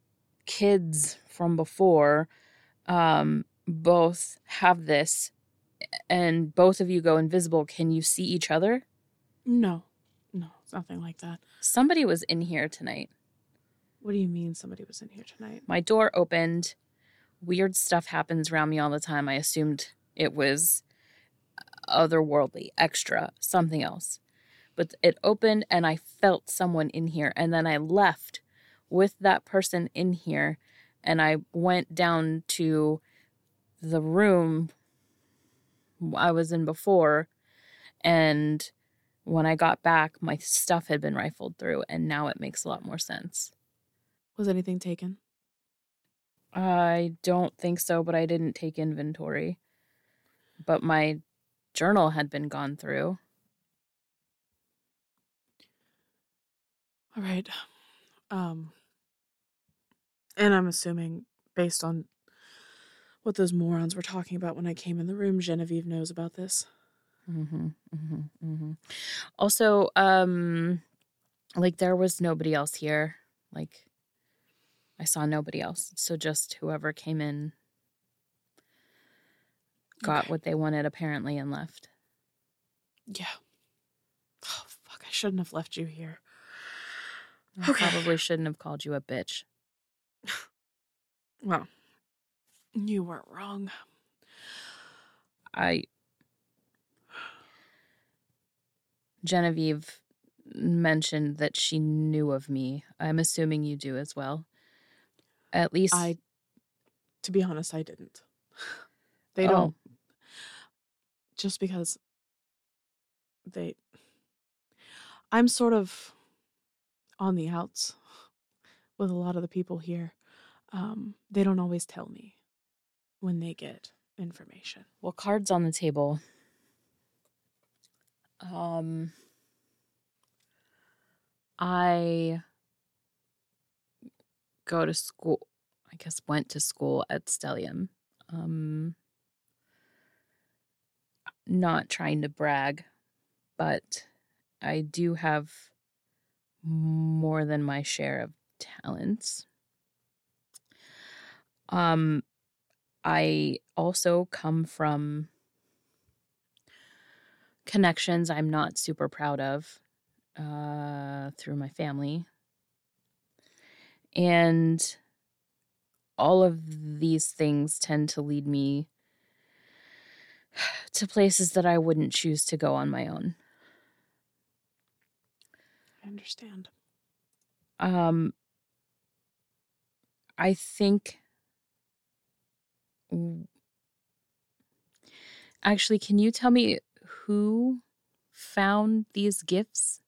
kids from before both have this and both of you go invisible, can you see each other? No. No, it's nothing like that. Somebody was in here tonight. What do you mean somebody was in here tonight? My door opened. Weird stuff happens around me all the time. I assumed it was otherworldly, extra, something else. But it opened and I felt someone in here. And then I left with that person in here. And I went down to the room I was in before. And when I got back, my stuff had been rifled through. And now it makes a lot more sense. Was anything taken? I don't think so, but I didn't take inventory. But my journal had been gone through. All right. And I'm assuming, based on what those morons were talking about when I came in the room, Genevieve knows about this. Mm-hmm, mm-hmm, mm-hmm. Also, like, there was nobody else here. Like, I saw nobody else. So just whoever came in got what they wanted, apparently, and left. Yeah. Oh, fuck. I shouldn't have left you here. I probably shouldn't have called you a bitch. Well, you weren't wrong. Genevieve mentioned that she knew of me. I'm assuming you do as well. At least to be honest, I didn't. They don't. Just because I'm sort of on the outs with a lot of the people here. They don't always tell me when they get information. Well, cards on the table. I go to school, I guess went to school at Stellium. Not trying to brag, but I do have more than my share of talents. I also come from connections I'm not super proud of through my family. And all of these things tend to lead me to places that I wouldn't choose to go on my own. I understand. I think... Actually, can you tell me who found these gifts?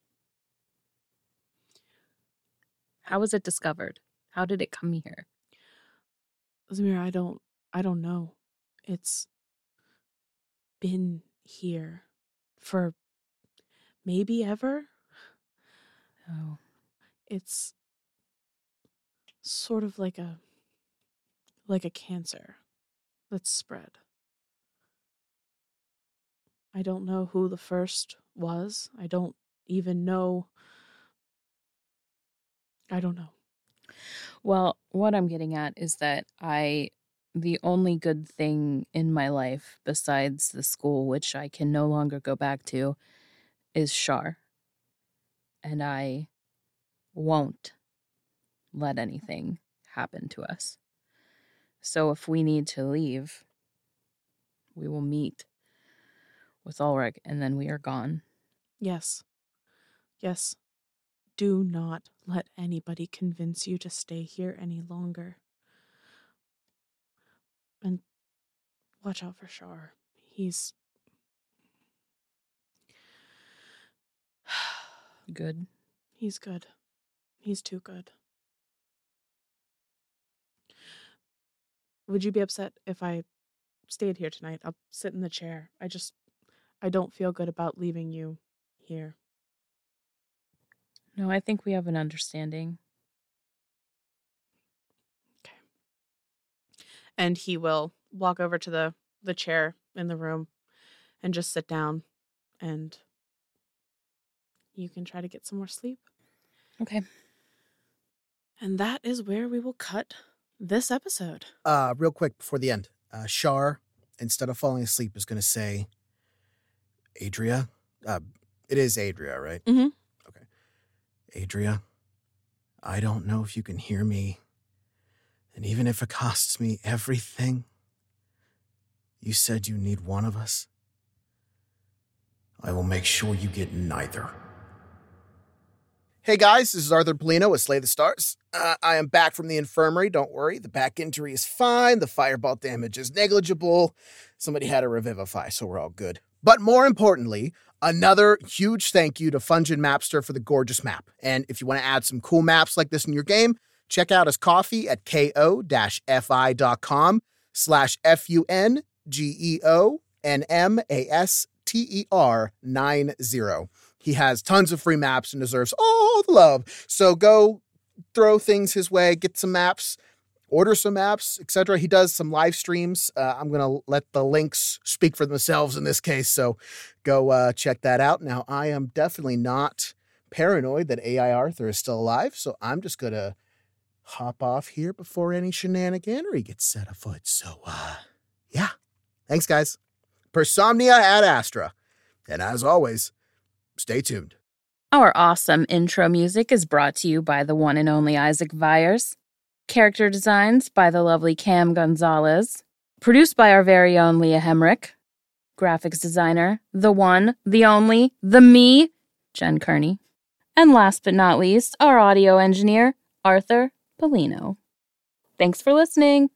How was it discovered? How did it come here? Zemira, I don't know. It's been here for maybe ever. Oh. It's sort of like a cancer that's spread. I don't know who the first was. I don't even know. I don't know. Well, what I'm getting at is that the only good thing in my life besides the school, which I can no longer go back to, is Shar. And I won't let anything happen to us. So if we need to leave, we will meet with Ulric and then we are gone. Yes. Yes. Do not let anybody convince you to stay here any longer. And watch out for Shar. He's... good? He's good. He's too good. Would you be upset if I stayed here tonight? I'll sit in the chair. I don't feel good about leaving you here. No, I think we have an understanding. Okay. And he will walk over to the chair in the room and just sit down, and you can try to get some more sleep. Okay. And that is where we will cut this episode. Real quick before the end, Shar, instead of falling asleep, is going to say, Adria? It is Adria, right? Mm-hmm. Okay. Adria, I don't know if you can hear me. And even if it costs me everything, you said you need one of us. I will make sure you get neither. Hey guys, this is Arthur Polino with Slay the Stars. I am back from the infirmary. Don't worry, the back injury is fine. The fireball damage is negligible. Somebody had a revivify, so we're all good. But more importantly, another huge thank you to Fungeon Master for the gorgeous map. And if you want to add some cool maps like this in your game, check out his Ko-fi at ko-fi.com/FUNGEONMASTER90. He has tons of free maps and deserves all the love. So go throw things his way, get some maps, order some maps, etc. He does some live streams. I'm going to let the links speak for themselves in this case. So go check that out. Now, I am definitely not paranoid that AI Arthur is still alive. So I'm just going to hop off here before any shenaniganery gets set afoot. So, yeah. Thanks, guys. Persomnia ad Astra. And as always... stay tuned. Our awesome intro music is brought to you by the one and only Isaac Viers. Character designs by the lovely Cam Gonzalez. Produced by our very own Leah Hemrick. Graphics designer, the one, the only, the me, Jen Kearney. And last but not least, our audio engineer, Arthur Polino. Thanks for listening.